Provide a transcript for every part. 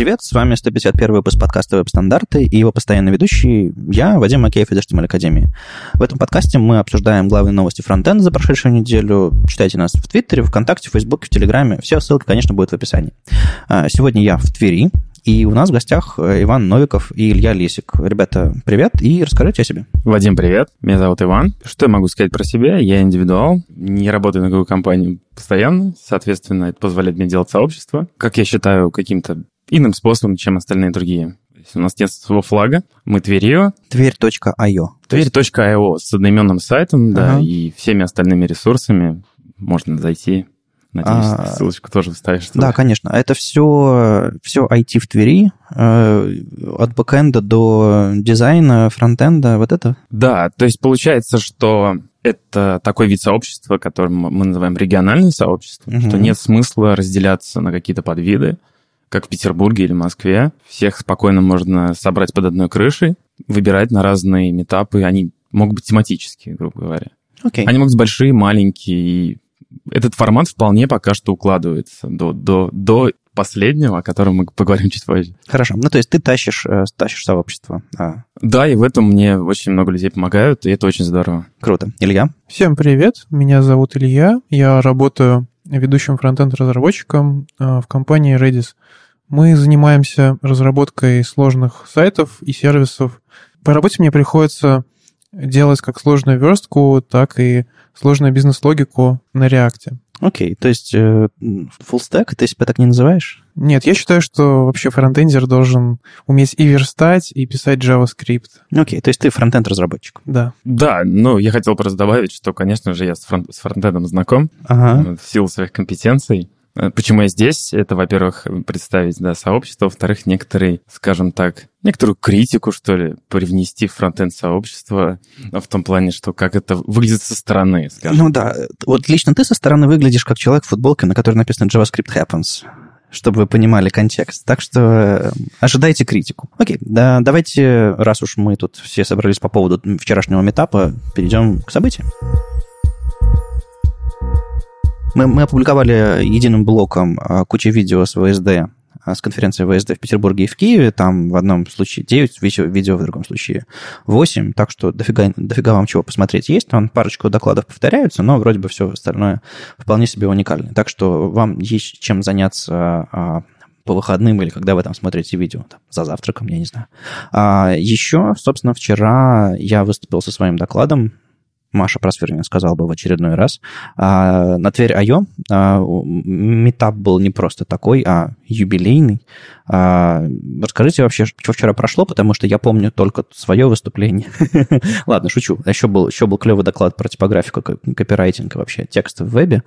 Привет, с вами 151 выпуск подкаста «Веб Стандарты» и его постоянный ведущий, я, Вадим Макеев из HTML-Академии. В этом подкасте мы обсуждаем главные новости фронтенда за прошедшую неделю. Читайте нас в Твиттере, ВКонтакте, в Фейсбуке, в Телеграме. Все ссылки, конечно, будут в описании. Сегодня я в Твери, и у нас в гостях Иван Новиков и Илья Лесик. Ребята, привет, и расскажите о себе. Вадим, привет, меня зовут Иван. Что я могу сказать про себя? Я индивидуал, не работаю на какую компанию постоянно, соответственно, это позволяет мне делать сообщество, как я считаю, каким-то иным способом, чем остальные другие. У нас нет своего флага. Мы Tver.io. Tver.io. Tver.io с одноименным сайтом, да, и всеми остальными ресурсами можно зайти. Надеюсь, ты ссылочку тоже вставишь. Да, конечно. Это все IT в Твери, от бэкэнда до дизайна, фронтенда, вот это? Да, то есть получается, что это такой вид сообщества, который мы называем региональным сообществом, что нет смысла разделяться на какие-то подвиды. Как в Петербурге или Москве. Всех спокойно можно собрать под одной крышей, выбирать на разные митапы. Они могут быть тематические, грубо говоря. Okay. Они могут быть большие, маленькие. Этот формат вполне пока что укладывается до последнего, о котором мы поговорим чуть позже. Хорошо. Ну, то есть ты тащишь сообщество. Да, и в этом мне очень много людей помогают, и это очень здорово. Круто. Илья? Всем привет. Меня зовут Илья. Я работаю ведущим фронтенд-разработчиком в компании Redis. Мы занимаемся разработкой сложных сайтов и сервисов. По работе мне приходится делать как сложную верстку, так и сложную бизнес-логику на React. Окей, то есть фуллстек, ты себя так не называешь? Нет, я считаю, что вообще фронтендер должен уметь и верстать, и писать JavaScript. Окей, то есть ты фронтенд-разработчик? Да. Да, ну, я хотел просто добавить, что, конечно же, я с фронтендом знаком, в силу своих компетенций. Почему я здесь? Это, во-первых, представить сообщество, во-вторых, некоторую критику, что ли, привнести в фронтенд-сообщество в том плане, что как это выглядит со стороны, скажем. Ну да, вот лично ты со стороны выглядишь как человек в футболке, на которой написано JavaScript happens, чтобы вы понимали контекст. Так что ожидайте критику. Окей, да, давайте, раз уж мы тут все собрались по поводу вчерашнего митапа, перейдем к событиям. Мы опубликовали единым блоком кучу видео с WSD, с конференции WSD в Петербурге и в Киеве. Там в одном случае 9 видео, в другом случае 8. Так что дофига вам чего посмотреть есть. Там парочку докладов повторяются, но вроде бы все остальное вполне себе уникально. Так что вам есть чем заняться по выходным или когда вы там смотрите видео, там, за завтраком, я не знаю. Еще, собственно, вчера я выступил со своим докладом. Маша Просвернин сказал бы в очередной раз. На Tver.io митап был не просто такой, а юбилейный. Расскажите вообще, что вчера прошло, потому что я помню только свое выступление. Ладно, шучу. Еще был клевый доклад про типографику, копирайтинг и вообще тексты в вебе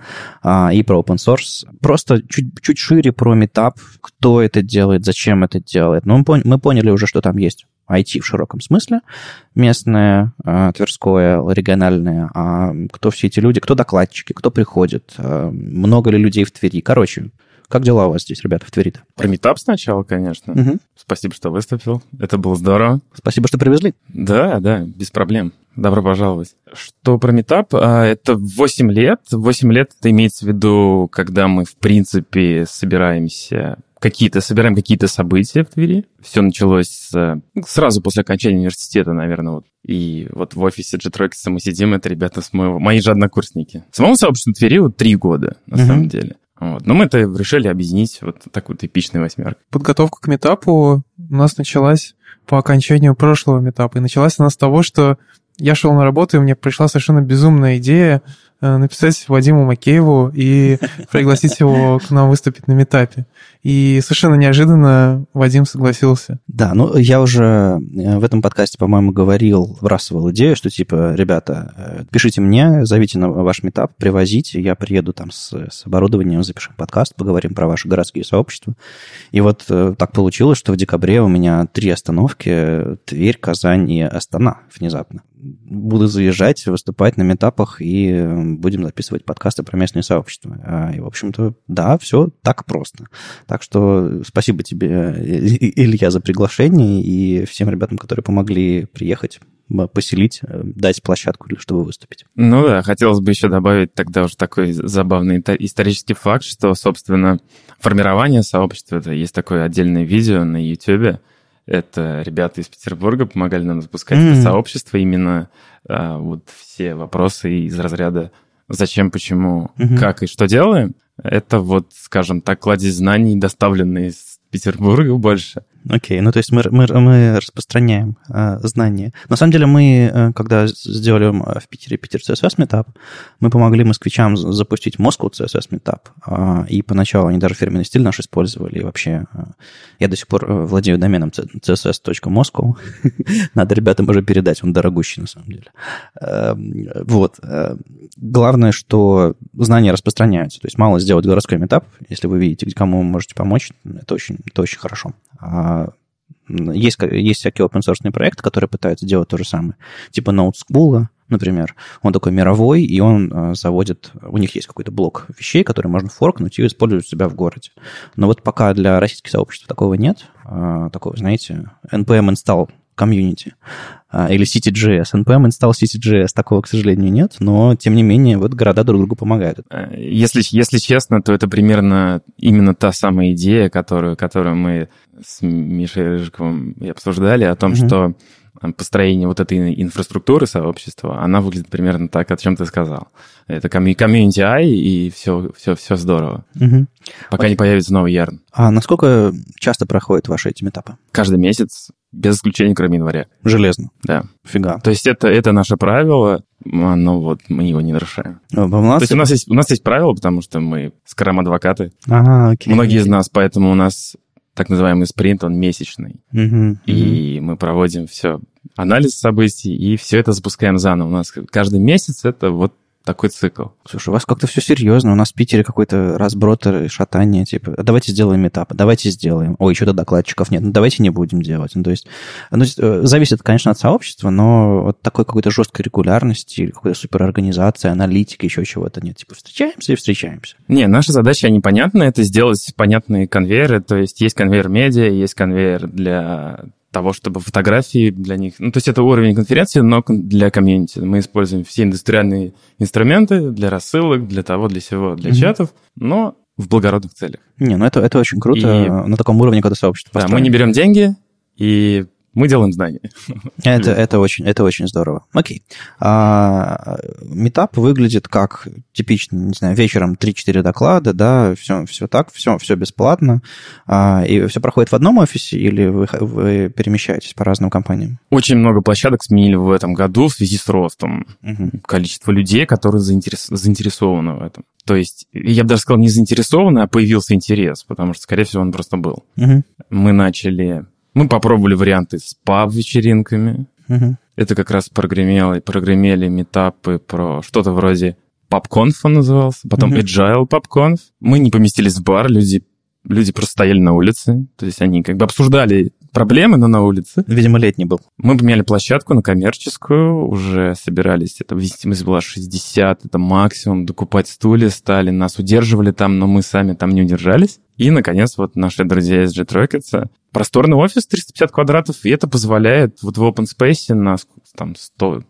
и про open source. Просто чуть шире про митап, кто это делает, зачем это делает. Но мы поняли уже, что там есть. IT в широком смысле, местное, тверское, региональное, а кто все эти люди, кто докладчики, кто приходит, много ли людей в Твери. Короче, как дела у вас здесь, ребята, в Твери-то? Про митап сначала, конечно. Спасибо, что выступил, это было здорово. Спасибо, что привезли. Да, без проблем. Добро пожаловать. Что про митап? Это 8 лет. 8 лет это имеется в виду, когда мы, в принципе, собираем какие-то события в Твери. Все началось сразу после окончания университета, наверное. И вот в офисе G-Trockets мы сидим, это ребята мои же однокурсники. Самому сообществу Твери 3 года, на самом деле. Вот. Но мы это решили объединить вот такую эпичную восьмерку. Подготовка к митапу у нас началась по окончанию прошлого митапа. И началась она с того, что я шел на работу, и мне пришла совершенно безумная идея написать Вадиму Макееву и пригласить его к нам выступить на митапе. И совершенно неожиданно Вадим согласился. Да, ну я уже в этом подкасте, по-моему, вбрасывал идею, что типа, ребята, пишите мне, зовите на ваш митап, привозите, я приеду там с оборудованием, запишем подкаст, поговорим про ваши городские сообщества. И вот так получилось, что в декабре у меня 3 остановки: Тверь, Казань и Астана внезапно. Буду заезжать, выступать на митапах и будем записывать подкасты про местные сообщества. И, в общем-то, да, все так просто. Так что спасибо тебе, Илья, за приглашение и всем ребятам, которые помогли приехать, поселить, дать площадку, чтобы выступить. Ну да, хотелось бы еще добавить тогда уже такой забавный исторический факт, что, собственно, формирование сообщества, это есть такое отдельное видео на YouTube. Это ребята из Петербурга помогали нам запускать это сообщество. Именно вот все вопросы из разряда «Зачем, почему, как и что делаем?» Это вот, скажем так, кладезь знаний, доставленные из Петербурга больше. Окей, ну то есть мы распространяем знания. На самом деле мы, когда сделали в Питере Питер CSS Meetup, мы помогли москвичам запустить Moscow CSS Meetup, и поначалу они даже фирменный стиль наш использовали, и вообще я до сих пор владею доменом css.moscow. Надо ребятам уже передать, он дорогущий на самом деле. Вот. Главное, что знания распространяются, то есть мало сделать городской метап, если вы видите, кому вы можете помочь, это очень хорошо. Есть всякие open-source проекты, которые пытаются делать то же самое. Типа NodeSchool, например. Он такой мировой, и он заводит... У них есть какой-то блок вещей, которые можно форкнуть и использовать у себя в городе. Но вот пока для российских сообществ такого нет. Такого, знаете, NPM install community. Или CityJS. NPM install CityJS. Такого, к сожалению, нет. Но, тем не менее, вот города друг другу помогают. Если честно, то это примерно именно та самая идея, которую мы с Мишей Рыжиковым и обсуждали, о том, что построение вот этой инфраструктуры сообщества, она выглядит примерно так, о чем ты сказал. Это комьюнити ай, и все здорово. Пока не появится новый ярн. А насколько часто проходят ваши эти этапы? Каждый месяц, без исключения, кроме января. Железно? Да. Фига. То есть это наше правило, но вот мы его не нарушаем. То есть у нас есть правило, потому что мы скрам-адвокаты. Многие из нас, поэтому у нас... Так называемый спринт, он месячный. И мы проводим все, анализ событий, и все это запускаем заново. У нас каждый месяц это вот такой цикл. Слушай, у вас как-то все серьезно. У нас в Питере какой-то разброд, шатание, типа, давайте сделаем этапы, давайте сделаем. Ой, что-то докладчиков нет, ну давайте не будем делать. Ну, то есть зависит, конечно, от сообщества, но вот такой какой-то жесткой регулярности или какой-то суперорганизации, аналитики, еще чего-то нет. Типа, встречаемся и встречаемся. Не, наша задача, они понятны, это сделать понятные конвейеры, то есть конвейер медиа, есть конвейер для... того, чтобы фотографии для них... Ну, то есть это уровень конференции, но для комьюнити. Мы используем все индустриальные инструменты для рассылок, для того, для сего, для чатов, но в благородных целях. Не, ну это очень круто на таком уровне, когда сообщество построено. Да, мы не берем деньги, и мы делаем знания. Это очень здорово. Окей. Митап выглядит как типично, не знаю, вечером 3-4 доклада, да, все бесплатно. И все проходит в одном офисе или вы перемещаетесь по разным компаниям? Очень много площадок сменили в этом году в связи с ростом. Количество людей, которые заинтересованы в этом. То есть, я бы даже сказал, не заинтересованы, а появился интерес, потому что, скорее всего, он просто был. Мы попробовали варианты с паб-вечеринками. Это как раз прогремели митапы про что-то вроде PubConf он назывался, потом Agile PubConf. Мы не поместились в бар, люди просто стояли на улице. То есть они как бы обсуждали проблемы, но на улице. Видимо, летний был. Мы поменяли площадку на коммерческую, уже собирались, это вместимость была 60, это максимум, докупать стулья стали, нас удерживали там, но мы сами там не удержались. И, наконец, вот наши друзья из G-Trockets. Просторный офис, 350 квадратов, и это позволяет вот в open space на там, 100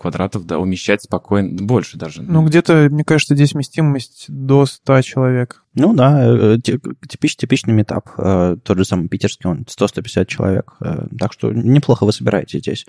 квадратов, да, умещать спокойно, больше даже. Ну, где-то, мне кажется, здесь вместимость до 100 человек. Ну да, типичный митап, тот же самый питерский, он 100-150 человек, так что неплохо вы собираете здесь.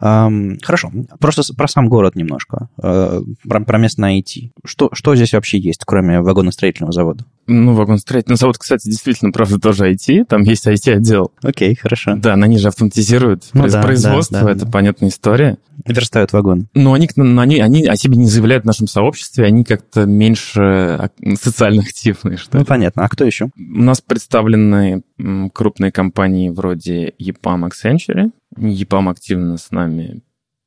Хорошо, просто про сам город немножко, про местное IT. Что здесь вообще есть, кроме вагоностроительного завода? Ну, вагоностроительный завод, кстати, действительно, правда, тоже IT, там есть IT-отдел. Окей, хорошо. Да, они же автоматизируют производство, это понятная история. Верстают вагоны. Но они о себе не заявляют в нашем сообществе, они как-то меньше социально активны. Ну, понятно. А кто еще? У нас представлены крупные компании вроде EPAM, Accenture. EPAM активно с нами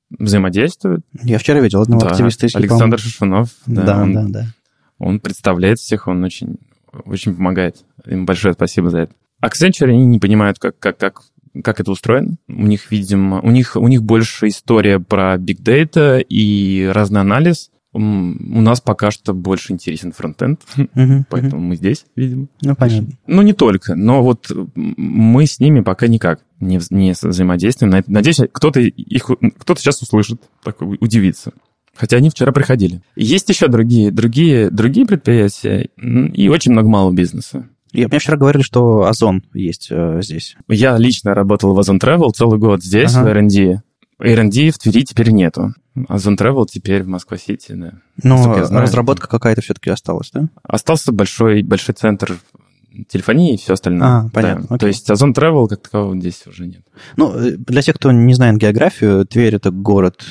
взаимодействует. Я вчера видел одного активиста из EPAM. Александр Шишунов. Да. Он представляет всех, он очень, очень помогает. Им большое спасибо за это. Accenture, они не понимают, как это устроено. У них, видимо, у них больше история про big data и разноанализ. У нас пока что больше интересен фронтенд, поэтому мы здесь, видимо. Ну, понятно. Ну, не только, но вот мы с ними пока никак не взаимодействуем. Надеюсь, кто-то сейчас услышит, такой удивится. Хотя они вчера приходили. Есть еще другие предприятия и очень много малого бизнеса. Мне вчера говорили, что Ozon есть здесь. Я лично работал в Ozon Travel целый год здесь, в R&D. R&D в Твери теперь нету. Ozon Travel теперь в Москва-Сити, да. Но разработка какая-то все-таки осталась, да? Остался большой центр телефонии и все остальное. Понятно. Да. То есть Ozon Travel как такового здесь уже нет. Ну, для тех, кто не знает географию, Тверь — это город...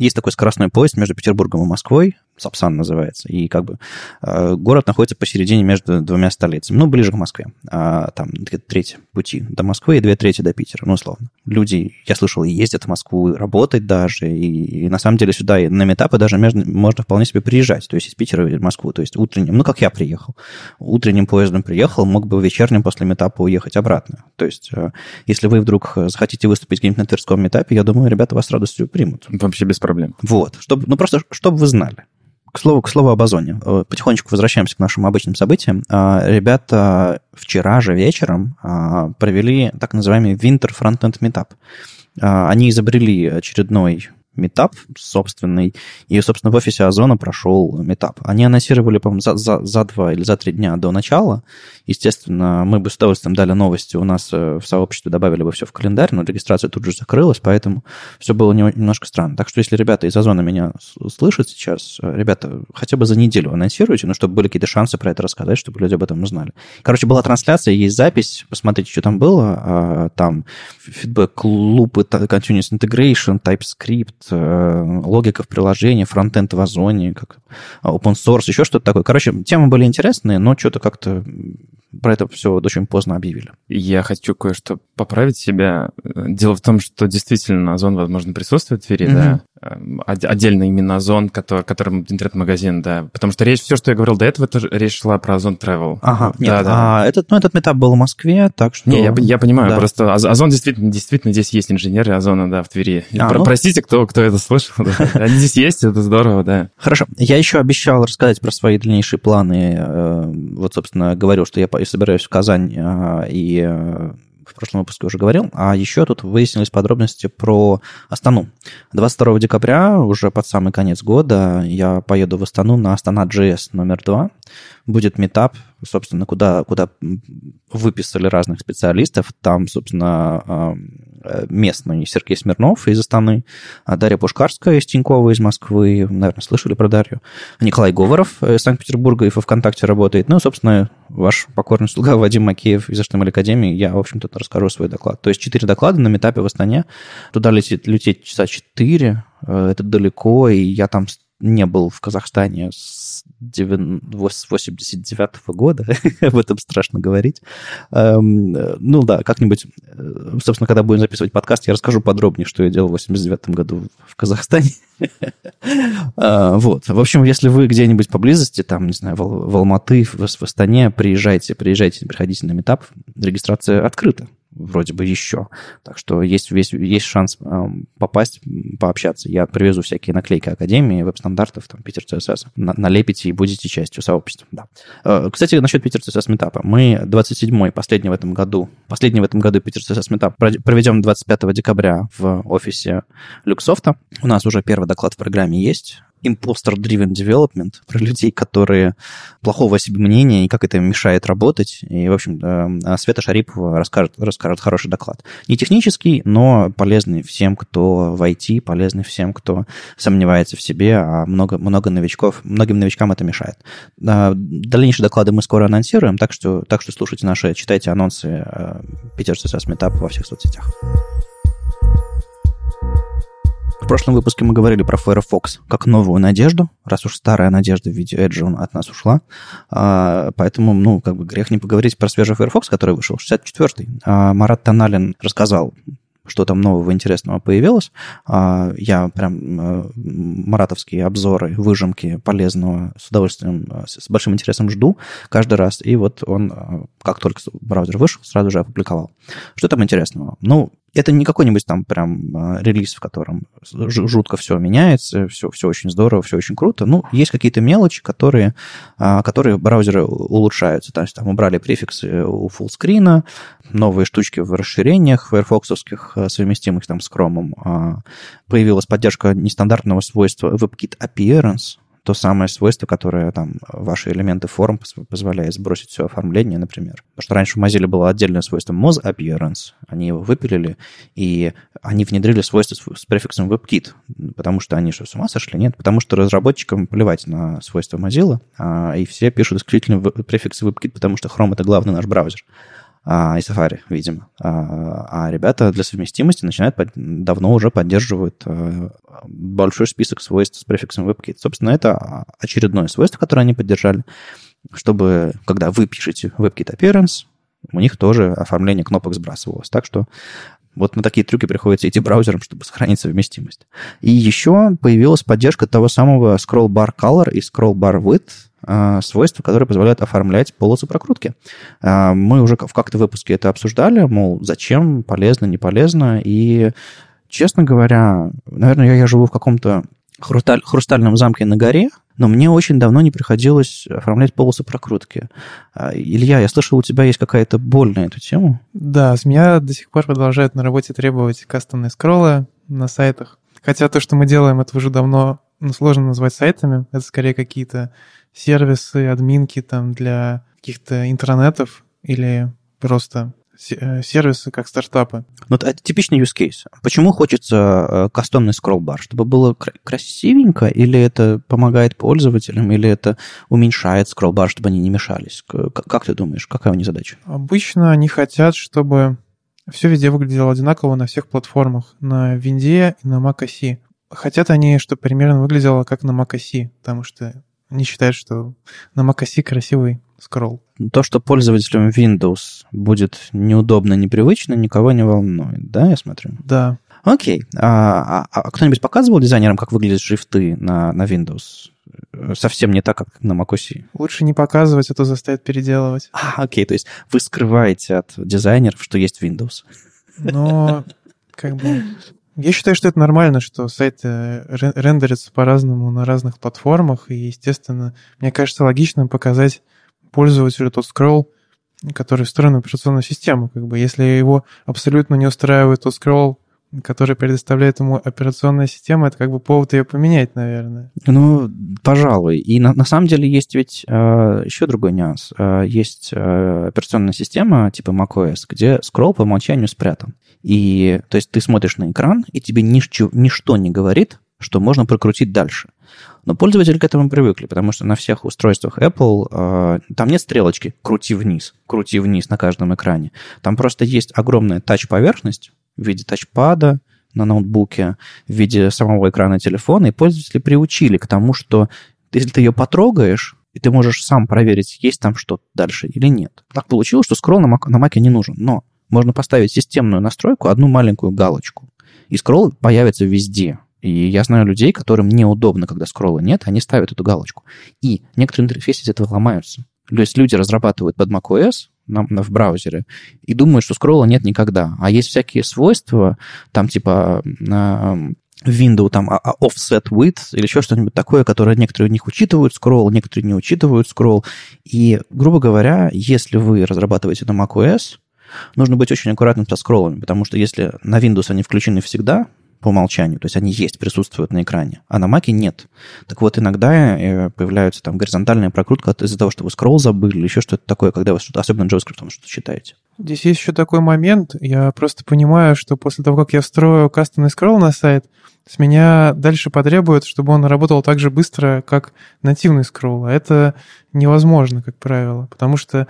Есть такой скоростной поезд между Петербургом и Москвой, Сапсан называется, и как бы город находится посередине между двумя столицами, ближе к Москве. Там две трети пути до Москвы и две трети до Питера, условно. Люди, я слышал, ездят в Москву работать даже, и на самом деле сюда на метапы даже можно вполне себе приезжать, то есть из Питера в Москву, то есть утренним, как я приехал, утренним поездом приехал, мог бы вечерним после метапа уехать обратно. То есть если вы вдруг захотите выступить где-нибудь на тверском метапе, я думаю, ребята вас с радостью примут. Вообще без проблем. Вот, чтобы вы знали. К слову об Озоне. Потихонечку возвращаемся к нашим обычным событиям. Ребята вчера же вечером провели так называемый Winter Frontend Meetup. Они изобрели очередной метап собственный, и, собственно, в офисе Озона прошел метап. Они анонсировали, по-моему, за 2 или за 3 дня до начала. Естественно, мы бы с удовольствием дали новости, у нас в сообществе добавили бы все в календарь, но регистрация тут же закрылась, поэтому все было немножко странно. Так что, если ребята из Озона меня слышат сейчас, ребята, хотя бы за неделю анонсируйте, чтобы были какие-то шансы про это рассказать, чтобы люди об этом узнали. Короче, была трансляция, есть запись, посмотрите, что там было. Там фидбэк-лупы, continuous integration, TypeScript, логика в приложении, фронтенд в Озоне, как open source, еще что-то такое. Короче, темы были интересные, но что-то как-то про это все очень поздно объявили. Я хочу кое-что поправить себя. Дело в том, что действительно Озон, возможно, присутствует в Твери, да. Отдельно именно Озон, которым интернет-магазин, да. Потому что все, что я говорил до этого, это речь шла про Озон Travel. Ага, да, нет, да. Этот метап был в Москве, так что... Не, я понимаю, да. Просто Озон действительно здесь есть инженеры Озона, да, в Твери. Простите, кто это слышал, да. Они здесь есть, это здорово, да. Хорошо. Я еще обещал рассказать про свои дальнейшие планы. Вот, собственно, говорил, что я собираюсь в Казань, и... в прошлом выпуске уже говорил, а еще тут выяснились подробности про Астану. 22 декабря, уже под самый конец года, я поеду в Астану на Astana.js номер 2. Будет митап, собственно, куда выписали разных специалистов. Там, собственно, местный Сергей Смирнов из Астаны, Дарья Пушкарская из Тинькова, из Москвы, наверное, слышали про Дарью, Николай Говоров из Санкт-Петербурга и во ВКонтакте работает, ну и, собственно, ваш покорный слуга Вадим Макеев из HTML-Академии. Я, в общем-то, расскажу свой доклад. То есть 4 доклада на митапе в Астане. Туда лететь часа 4, это далеко, и я там не был в Казахстане с 89-го года, об этом страшно говорить. Ну да, как-нибудь, собственно, когда будем записывать подкаст, я расскажу подробнее, что я делал в 89-м году в Казахстане. Вот. В общем, если вы где-нибудь поблизости, там, не знаю, в Алматы, в Астане, приезжайте, приходите на митап, регистрация открыта. Вроде бы еще. Так что есть шанс попасть, пообщаться. Я привезу всякие наклейки Академии, Web Standards, там, Peter CSS. Налепите и будете частью сообщества. Да. Кстати, насчет Peter CSS метапа. Мы 27-й, последний в этом году Peter CSS метап проведем 25 декабря в офисе Люксофта. У нас уже первый доклад в программе есть. Imposter-driven development, про людей, которые плохого о себе мнения и как это им мешает работать. И, в общем, Света Шарипова расскажет хороший доклад. Не технический, но полезный всем, кто в IT, полезный всем, кто сомневается в себе, а много новичков, многим новичкам это мешает. Дальнейшие доклады мы скоро анонсируем, так что слушайте наши, читайте анонсы Peter CSS Meetup во всех соцсетях. В прошлом выпуске мы говорили про Firefox как новую надежду, раз уж старая надежда в виде Edge от нас ушла. Поэтому, грех не поговорить про свежий Firefox, который вышел, 64-й. Марат Таналин рассказал, что там нового интересного появилось. Я прям маратовские обзоры, выжимки полезного с удовольствием, с большим интересом жду каждый раз. И вот он, как только браузер вышел, сразу же опубликовал. Что там интересного? Это не какой-нибудь там прям релиз, в котором жутко все меняется, все очень здорово, все очень круто. Ну, есть какие-то мелочи, которые браузеры улучшаются. То есть там убрали префиксы у фуллскрина, новые штучки в расширениях файрфоксовских, совместимых там с Chrome. Появилась поддержка нестандартного свойства WebKit Appearance, то самое свойство, которое там ваши элементы форм позволяет сбросить все оформление, например. Потому что раньше в Mozilla было отдельное свойство MozAppearance, они его выпилили, и они внедрили свойство с префиксом WebKit, потому что они что, с ума сошли? Нет, потому что разработчикам плевать на свойства Mozilla, и все пишут исключительно префиксы WebKit, потому что Chrome — это главный наш браузер. И Safari, видимо. А ребята для совместимости начинают давно уже поддерживают большой список свойств с префиксом WebKit. Собственно, это очередное свойство, которое они поддержали, чтобы, когда вы пишете WebKit Appearance, у них тоже оформление кнопок сбрасывалось. Так что вот на такие трюки приходится идти браузером, чтобы сохранить совместимость. И еще появилась поддержка того самого Scroll Bar Color и Scroll Bar Width, свойства, которые позволяют оформлять полосы прокрутки. Мы уже в как-то выпуске это обсуждали, мол, зачем, полезно, не полезно. И, честно говоря, наверное, я живу в каком-то хрустальном замке на горе, но мне очень давно не приходилось оформлять полосы прокрутки. Илья, я слышал, у тебя есть какая-то боль на эту тему? Да, с меня до сих пор продолжают на работе требовать кастомные скроллы на сайтах. Хотя то, что мы делаем, это уже давно сложно назвать сайтами. Это скорее какие-то сервисы, админки там для каких-то интернетов или просто сервисы как стартапы. Ну, это типичный use case. Почему хочется кастомный скролл-бар? Чтобы было красивенько, или это помогает пользователям, или это уменьшает скролл-бар, чтобы они не мешались? Как ты думаешь, какая у них задача? Обычно они хотят, чтобы все везде выглядело одинаково на всех платформах, на Винде и на macOS. Хотят они, чтобы примерно выглядело как на macOS, потому что не считают, что на macOS красивый скролл. То, что пользователям Windows будет неудобно, непривычно, никого не волнует, да, я смотрю? Да. Окей. А кто-нибудь показывал дизайнерам, как выглядят шрифты на Windows? Совсем не так, как на macOS. Лучше не показывать, а то заставят переделывать. Окей, то есть вы скрываете от дизайнеров, что есть Windows. Но как бы... Я считаю, что это нормально, что сайты рендерятся по-разному на разных платформах, и, естественно, мне кажется логичным показать пользователю тот скролл, который встроен в операционную систему. Как бы, если его абсолютно не устраивает тот скролл, который предоставляет ему операционная система, это как бы повод ее поменять, наверное. Ну, пожалуй. И на самом деле есть ведь еще другой нюанс. Есть операционная система типа macOS, где скролл по умолчанию спрятан. И, то есть ты смотришь на экран, и тебе ничто не говорит, что можно прокрутить дальше. Но пользователи к этому привыкли, потому что на всех устройствах Apple там нет стрелочки крути вниз» на каждом экране. Там просто есть огромная тач-поверхность, в виде тачпада на ноутбуке, в виде самого экрана телефона, и пользователи приучили к тому, что если ты ее потрогаешь, и ты можешь сам проверить, есть там что-то дальше или нет. Так получилось, что скролл на Mac'е не нужен, но можно поставить системную настройку, одну маленькую галочку, и скролл появится везде. И я знаю людей, которым неудобно, когда скролла нет, они ставят эту галочку. И некоторые интерфейсы из этого ломаются. То есть люди разрабатывают под macOS, в браузере, и думают, что скролла нет никогда. А есть всякие свойства, там типа window, там offset width или еще что-нибудь такое, которое некоторые у них учитывают скролл, некоторые не учитывают скролл. И, грубо говоря, если вы разрабатываете на macOS, нужно быть очень аккуратным со скроллами, потому что если на Windows они включены всегда по умолчанию, то есть они есть, присутствуют на экране, а на Mac'е нет. Так вот, иногда появляется там горизонтальная прокрутка из-за того, что вы скролл забыли, или еще что-то такое, когда вы что-то, особенно JavaScript, что-то читаете. Здесь есть еще такой момент, я просто понимаю, что после того, как я встрою кастомный скролл на сайт, с меня дальше потребуют, чтобы он работал так же быстро, как нативный скролл. А это невозможно, как правило, потому что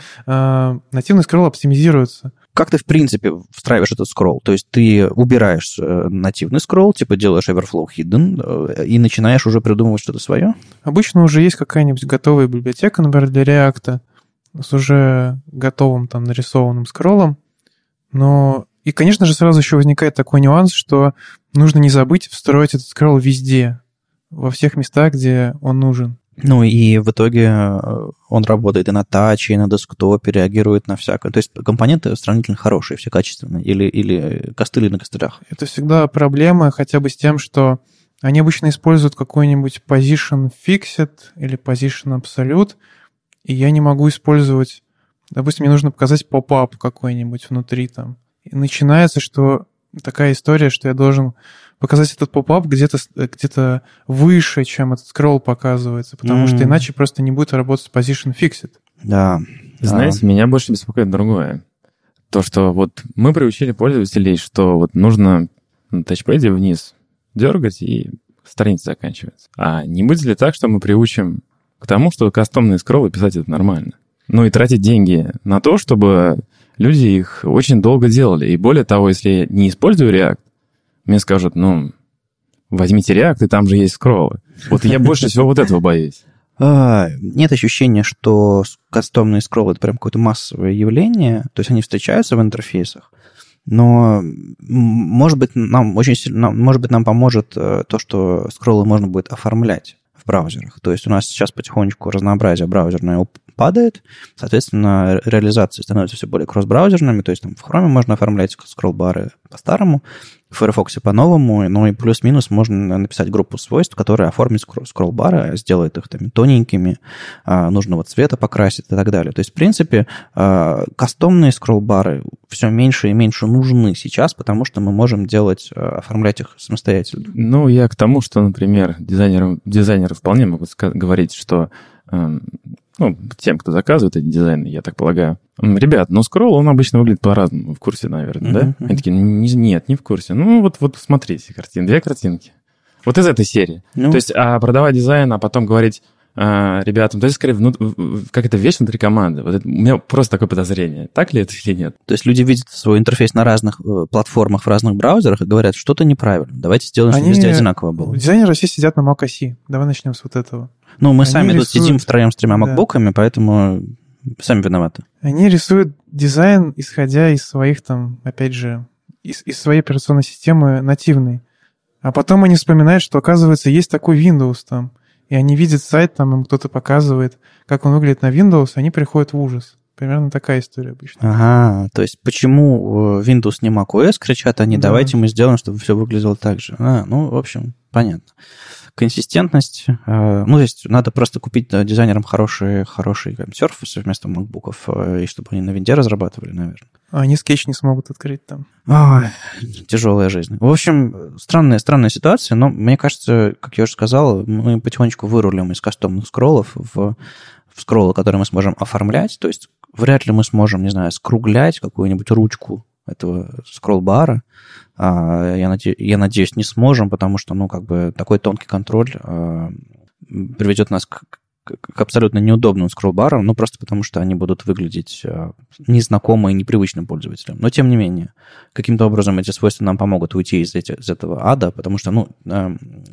нативный скролл оптимизируется. Как ты, в принципе, встраиваешь этот скролл? То есть ты убираешь нативный скролл, типа делаешь overflow hidden, и начинаешь уже придумывать что-то свое? Обычно уже есть какая-нибудь готовая библиотека, например, для React, с уже готовым там нарисованным скроллом. Но... И, конечно же, сразу еще возникает такой нюанс, что нужно не забыть встроить этот скролл везде, во всех местах, где он нужен. Ну и в итоге он работает и на таче, и на десктопе, реагирует на всякое. То есть компоненты сравнительно хорошие, все качественные, или костыли на костылях. Это всегда проблема хотя бы с тем, что они обычно используют какой-нибудь position fixed или position absolute, и я не могу использовать... Допустим, мне нужно показать поп-ап какой-нибудь внутри там. И начинается, что такая история, что я должен показать этот поп-ап где-то выше, чем этот скролл показывается, потому что иначе просто не будет работать position fixed. Да. Знаете, меня больше беспокоит другое. То, что вот мы приучили пользователей, что вот нужно на тачпеде вниз дергать, и страница заканчивается. А не будет ли так, что мы приучим к тому, что кастомные скроллы писать это нормально? Ну и тратить деньги на то, чтобы люди их очень долго делали. И более того, если я не использую React, мне скажут, ну, возьмите React, и там же есть скроллы. Вот я больше всего вот этого боюсь. Нет ощущения, что кастомные скроллы — это прям какое-то массовое явление. То есть они встречаются в интерфейсах. Но, может быть, нам поможет то, что скроллы можно будет оформлять в браузерах. То есть у нас сейчас потихонечку разнообразие браузерное падает, соответственно, реализации становятся все более кросс-браузерными, то есть там в Chrome можно оформлять скролл-бары по-старому, в Firefox по-новому, ну и плюс-минус можно написать группу свойств, которая оформит скролл-бары, сделает их там тоненькими, нужного цвета покрасит и так далее. То есть, в принципе, кастомные скролл-бары все меньше и меньше нужны сейчас, потому что мы можем оформлять их самостоятельно. Ну, я к тому, что, например, дизайнеры вполне могут говорить, что тем, кто заказывает эти дизайны, я так полагаю. Ребят, но скролл, он обычно выглядит по-разному. В курсе, наверное, да? Они такие, нет, не в курсе. Ну, вот смотрите, две картинки. Вот из этой серии. То есть, продавать дизайн, а потом говорить ребятам, то есть, скорее, какая-то вещь внутри команды. Вот это, у меня просто такое подозрение. Так ли это или нет? То есть, люди видят свой интерфейс на разных платформах, в разных браузерах и говорят, что-то неправильно. Давайте сделаем, чтобы везде одинаково было. Дизайнеры все сидят на Mac OS. Давай начнем с вот этого. Ну, мы сами тут сидим втроем с тремя макбуками, поэтому сами виноваты. Они рисуют дизайн, исходя из своих там, опять же, из своей операционной системы нативной. А потом они вспоминают, что, оказывается, есть такой Windows там. И они видят сайт, там им кто-то показывает, как он выглядит на Windows, они приходят в ужас. Примерно такая история обычно. Ага, то есть почему Windows не macOS, кричат они, давайте мы сделаем, чтобы все выглядело так же. В общем, понятно. Консистентность. То есть надо просто купить дизайнерам хорошие серфисы вместо макбуков, и чтобы они на винде разрабатывали, наверное. А они скетч не смогут открыть там. Ой, тяжелая жизнь. В общем, странная ситуация, но мне кажется, как я уже сказал, мы потихонечку вырулим из кастомных скроллов в скроллы, которые мы сможем оформлять. То есть вряд ли мы сможем, не знаю, скруглять какую-нибудь ручку этого скролл-бара. Я надеюсь, не сможем, потому что, такой тонкий контроль приведет нас к абсолютно неудобным скролл-барам, просто потому что они будут выглядеть незнакомо и непривычным пользователям. Но, тем не менее, каким-то образом эти свойства нам помогут уйти из этого ада, потому что,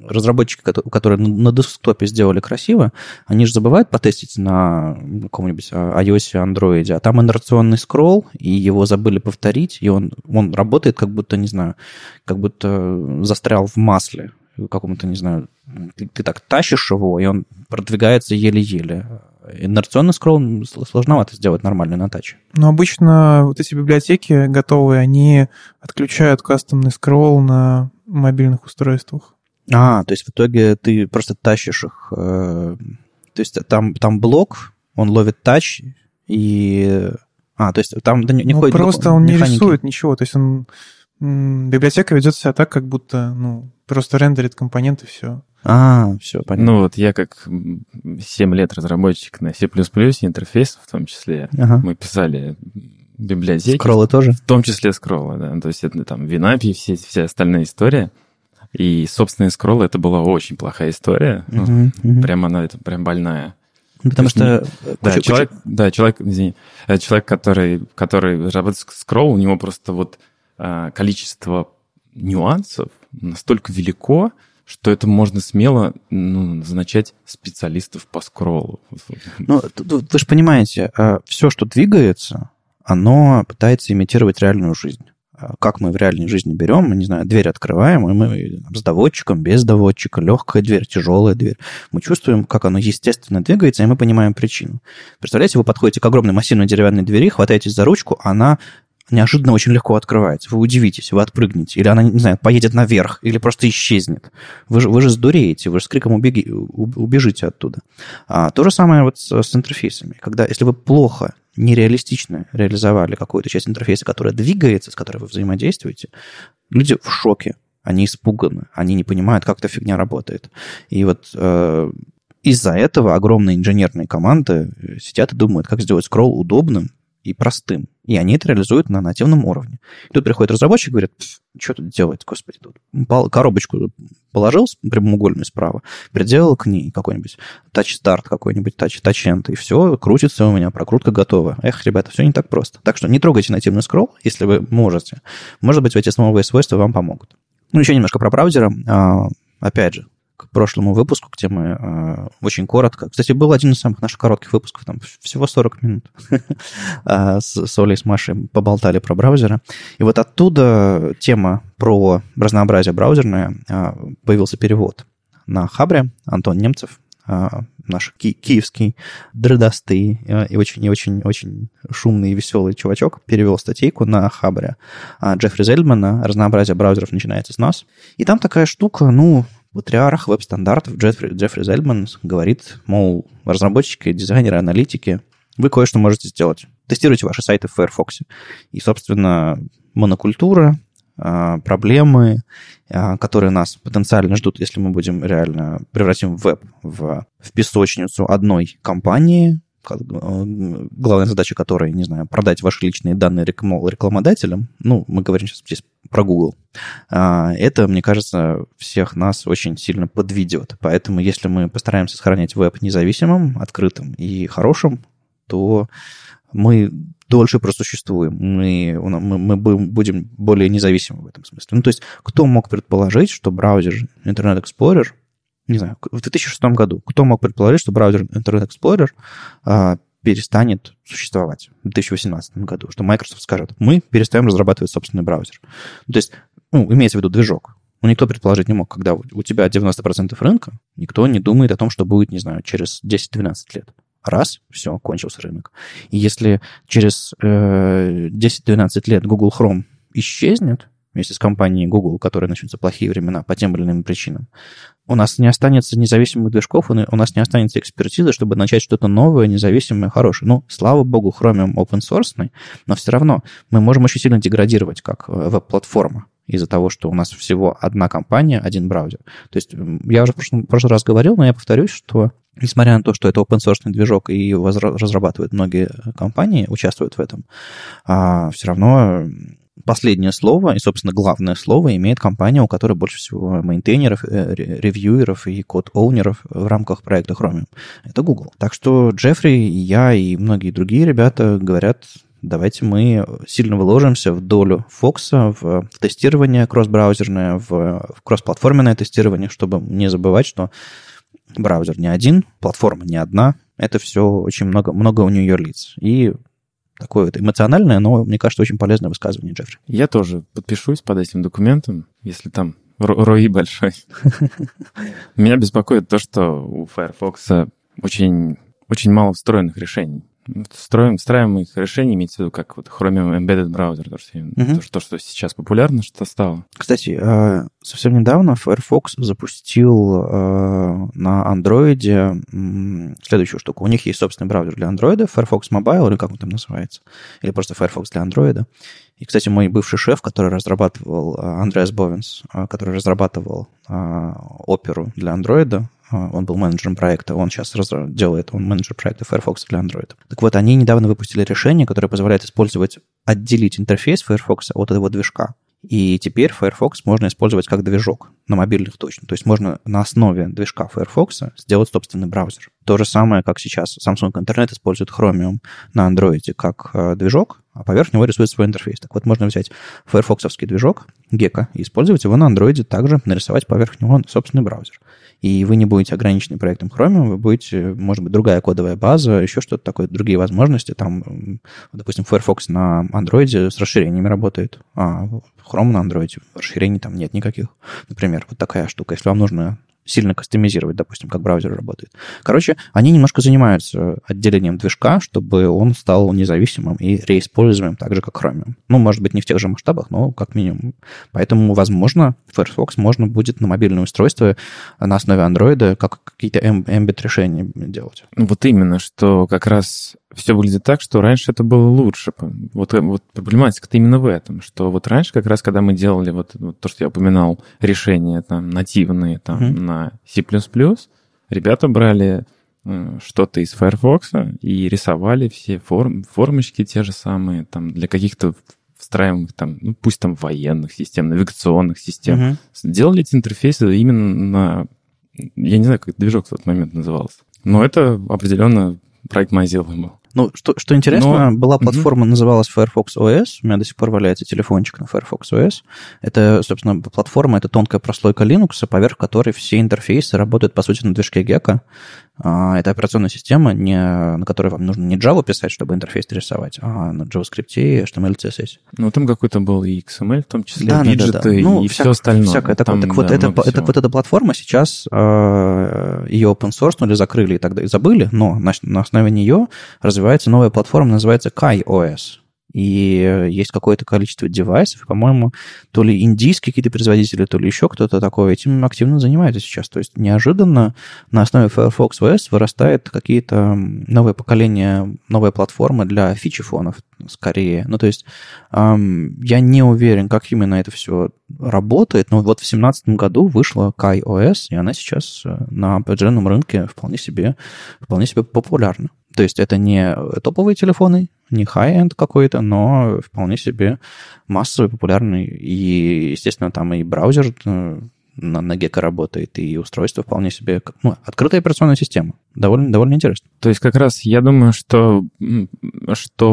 разработчики, которые на десктопе сделали красиво, они же забывают потестить на каком-нибудь iOS, Android, а там инерционный скролл, и его забыли повторить, и он работает как будто, не знаю, как будто застрял в масле какому-то, не знаю, ты так тащишь его, и он продвигается еле-еле. Инерционный скролл сложновато сделать нормально на таче. Но обычно вот эти библиотеки готовые, они отключают кастомный скролл на мобильных устройствах. То есть в итоге ты просто тащишь их. То есть там блок, он ловит тач, и... то есть там не ходит... Просто он не рисует ничего, то есть он... Библиотека ведет себя так, как будто, просто рендерит компоненты, все. Все, понятно. Я как 7 лет разработчик на C++, интерфейс в том числе, мы писали библиотеки. Скроллы тоже? В том числе скроллы, да. То есть это там WinAPI, вся остальная история. И собственные скроллы, это была очень плохая история. Прям она, это прям больная. Потому что... Человек, который работает с скроллом, у него просто количество нюансов настолько велико, что это можно смело назначать специалистов по скроллу. Вы же понимаете, все, что двигается, оно пытается имитировать реальную жизнь. как мы в реальной жизни берем, мы, не знаю, дверь открываем, и мы с доводчиком, без доводчика, легкая дверь, тяжелая дверь. Мы чувствуем, как оно естественно двигается, и мы понимаем причину. Представляете, вы подходите к огромной массивной деревянной двери, хватаетесь за ручку, она неожиданно очень легко открывается. Вы удивитесь, вы отпрыгнете, или она, не знаю, поедет наверх, или просто исчезнет. Вы же сдуреете, вы же с криком убежите оттуда. То же самое вот с интерфейсами. Когда, если вы плохо, нереалистично реализовали какую-то часть интерфейса, которая двигается, с которой вы взаимодействуете, люди в шоке, они испуганы, они не понимают, как эта фигня работает. И вот из-за этого огромные инженерные команды сидят и думают, как сделать скролл удобным и простым. И они это реализуют на нативном уровне. И тут приходит разработчик и говорит, что тут делать, господи, тут коробочку положил прямоугольную справа, приделал к ней какой-нибудь тач-старт, какой-нибудь тач-энд, и все, крутится у меня, прокрутка готова. Эх, ребята, все не так просто. Так что не трогайте нативный скролл, если вы можете. Может быть, эти новые свойства вам помогут. Ну, еще немножко про браузеры. Опять же, к прошлому выпуску, где мы очень коротко... Кстати, был один из самых наших коротких выпусков, там всего 40 минут с Олей, с Машей поболтали про браузеры. И вот оттуда тема про разнообразие браузерное, появился перевод на Хабре. Антон Немцев, наш киевский дредастый и очень-очень-очень шумный и веселый чувачок, перевел статейку на Хабре Джеффри Зельдмана «Разнообразие браузеров начинается с нас». И там такая штука, ну... В патриархах веб-стандартов Джеффри Зельдман говорит, мол, разработчики, дизайнеры, аналитики, вы кое-что можете сделать. Тестируйте ваши сайты в Firefox. И, собственно, монокультура, проблемы, которые нас потенциально ждут, если мы будем реально превратим веб в песочницу одной компании, главная задача которой, не знаю, продать ваши личные данные рекламодателям. Ну, мы говорим сейчас здесь про Google. Это, мне кажется, всех нас очень сильно подведет. Поэтому если мы постараемся сохранять веб независимым, открытым и хорошим, то мы дольше просуществуем. Мы будем более независимы в этом смысле. Ну, то есть кто мог предположить, что браузер Internet Explorer, не знаю, в 2006 году, кто мог предположить, что браузер Internet Explorer перестанет существовать в 2018 году, что Microsoft скажет, мы перестаем разрабатывать собственный браузер. То есть, ну, имеется в виду движок. Ну, никто предположить не мог, когда у тебя 90% рынка, никто не думает о том, что будет, не знаю, через 10-12 лет. Раз, все, кончился рынок. И если через 10-12 лет Google Chrome исчезнет вместе с компанией Google, у которой начнутся плохие времена по тем или иным причинам, у нас не останется независимых движков, у нас не останется экспертизы, чтобы начать что-то новое, независимое, хорошее. Ну, слава богу, Chromium open-source, но все равно мы можем очень сильно деградировать как веб-платформа из-за того, что у нас всего одна компания, один браузер. То есть я уже в прошлый раз говорил, но я повторюсь, что несмотря на то, что это open-source движок и его разрабатывают многие компании, участвуют в этом, все равно... Последнее слово и, собственно, главное слово имеет компания, у которой больше всего мейнтейнеров, ревьюеров и код-оунеров в рамках проекта Chromium. Это Google. Так что Джеффри, я и многие другие ребята говорят, давайте мы сильно вложимся в долю Фокса, в тестирование кросс-браузерное, в кросс-платформенное тестирование, чтобы не забывать, что браузер не один, платформа не одна. Это все очень много у нее лиц. И такое вот эмоциональное, но, мне кажется, очень полезное высказывание, Джеффри. Я тоже подпишусь под этим документом, если там ROI большой. Меня беспокоит то, что у Firefox очень мало встроенных решений. Встраиваемых решений имеется в виду, как вот Chromium Embedded Browser, то, что сейчас популярно, что стало. Кстати, совсем недавно Firefox запустил на Android следующую штуку. У них есть собственный браузер для Android, Firefox Mobile, или как он там называется, или просто Firefox для Android. И, кстати, мой бывший шеф, который разрабатывал, Андреас Бовенс, который разрабатывал Opera для Android, он был менеджером проекта, он сейчас делает, он менеджер проекта Firefox для Android. Так вот, они недавно выпустили решение, которое позволяет отделить интерфейс Firefox от его движка. И теперь Firefox можно использовать как движок, на мобильных точно. То есть можно на основе движка Firefox сделать собственный браузер. То же самое, как сейчас Samsung Internet использует Chromium на Android как движок, а поверх него рисуется свой интерфейс. Так вот, можно взять файрфоксовский движок Gecko и использовать его на Android, также нарисовать поверх него собственный браузер. И вы не будете ограничены проектом Chromium, вы будете, может быть, другая кодовая база, еще что-то такое, другие возможности. Там, допустим, Firefox на Android с расширениями работает, а Chrome на Android расширений там нет никаких. Например, вот такая штука, если вам нужно сильно кастомизировать, допустим, как браузер работает. Короче, они немножко занимаются отделением движка, чтобы он стал независимым и реиспользуемым так же, как Chromium. Ну, может быть, не в тех же масштабах, но как минимум. Поэтому, возможно, Firefox можно будет на мобильное устройство на основе Android как какие-то Mbit-решения делать. Вот именно, что как раз все выглядит так, что раньше это было лучше. Вот проблематика-то именно в этом, что вот раньше как раз, когда мы делали вот то, что я упоминал, решения там нативные там, на C++, ребята брали что-то из Firefox и рисовали все формочки те же самые там, для каких-то встраиваемых, там, ну, пусть там военных систем, навигационных систем. Делали эти интерфейсы именно на... Я не знаю, как движок в тот момент назывался. Но это определенно проект Mozilla был. Ну, что интересно, была платформа, называлась Firefox OS. У меня до сих пор валяется телефончик на Firefox OS. Это, собственно, платформа, это тонкая прослойка Linux, поверх которой все интерфейсы работают, по сути, на движке Gecko. Это операционная система, на которой вам нужно не Java писать, чтобы интерфейс рисовать, а на JavaScript и HTML, CSS. Ну, там какой-то был и XML, в том числе, да, виджеты, да. Ну, и все остальное. Всякое такое. Так вот, да, вот эта платформа сейчас, ее open-sourceнули, закрыли и тогда и забыли, но на основе нее развивается новая платформа, называется KaiOS. И есть какое-то количество девайсов, по-моему, то ли индийские какие-то производители, то ли еще кто-то такой этим активно занимается сейчас. То есть неожиданно на основе Firefox OS вырастают какие-то новые поколения, новые платформы для фичи-фонов скорее. Ну, то есть я не уверен, как именно это все работает, но вот в 2017 году вышла KaiOS, и она сейчас на определенном рынке вполне себе популярна. То есть это не топовые телефоны, не хай-энд какой-то, но вполне себе массовый, популярный. И, естественно, там и браузер на Gecko работает, и устройство вполне себе... открытая операционная система. Довольно интересно. То есть как раз я думаю, что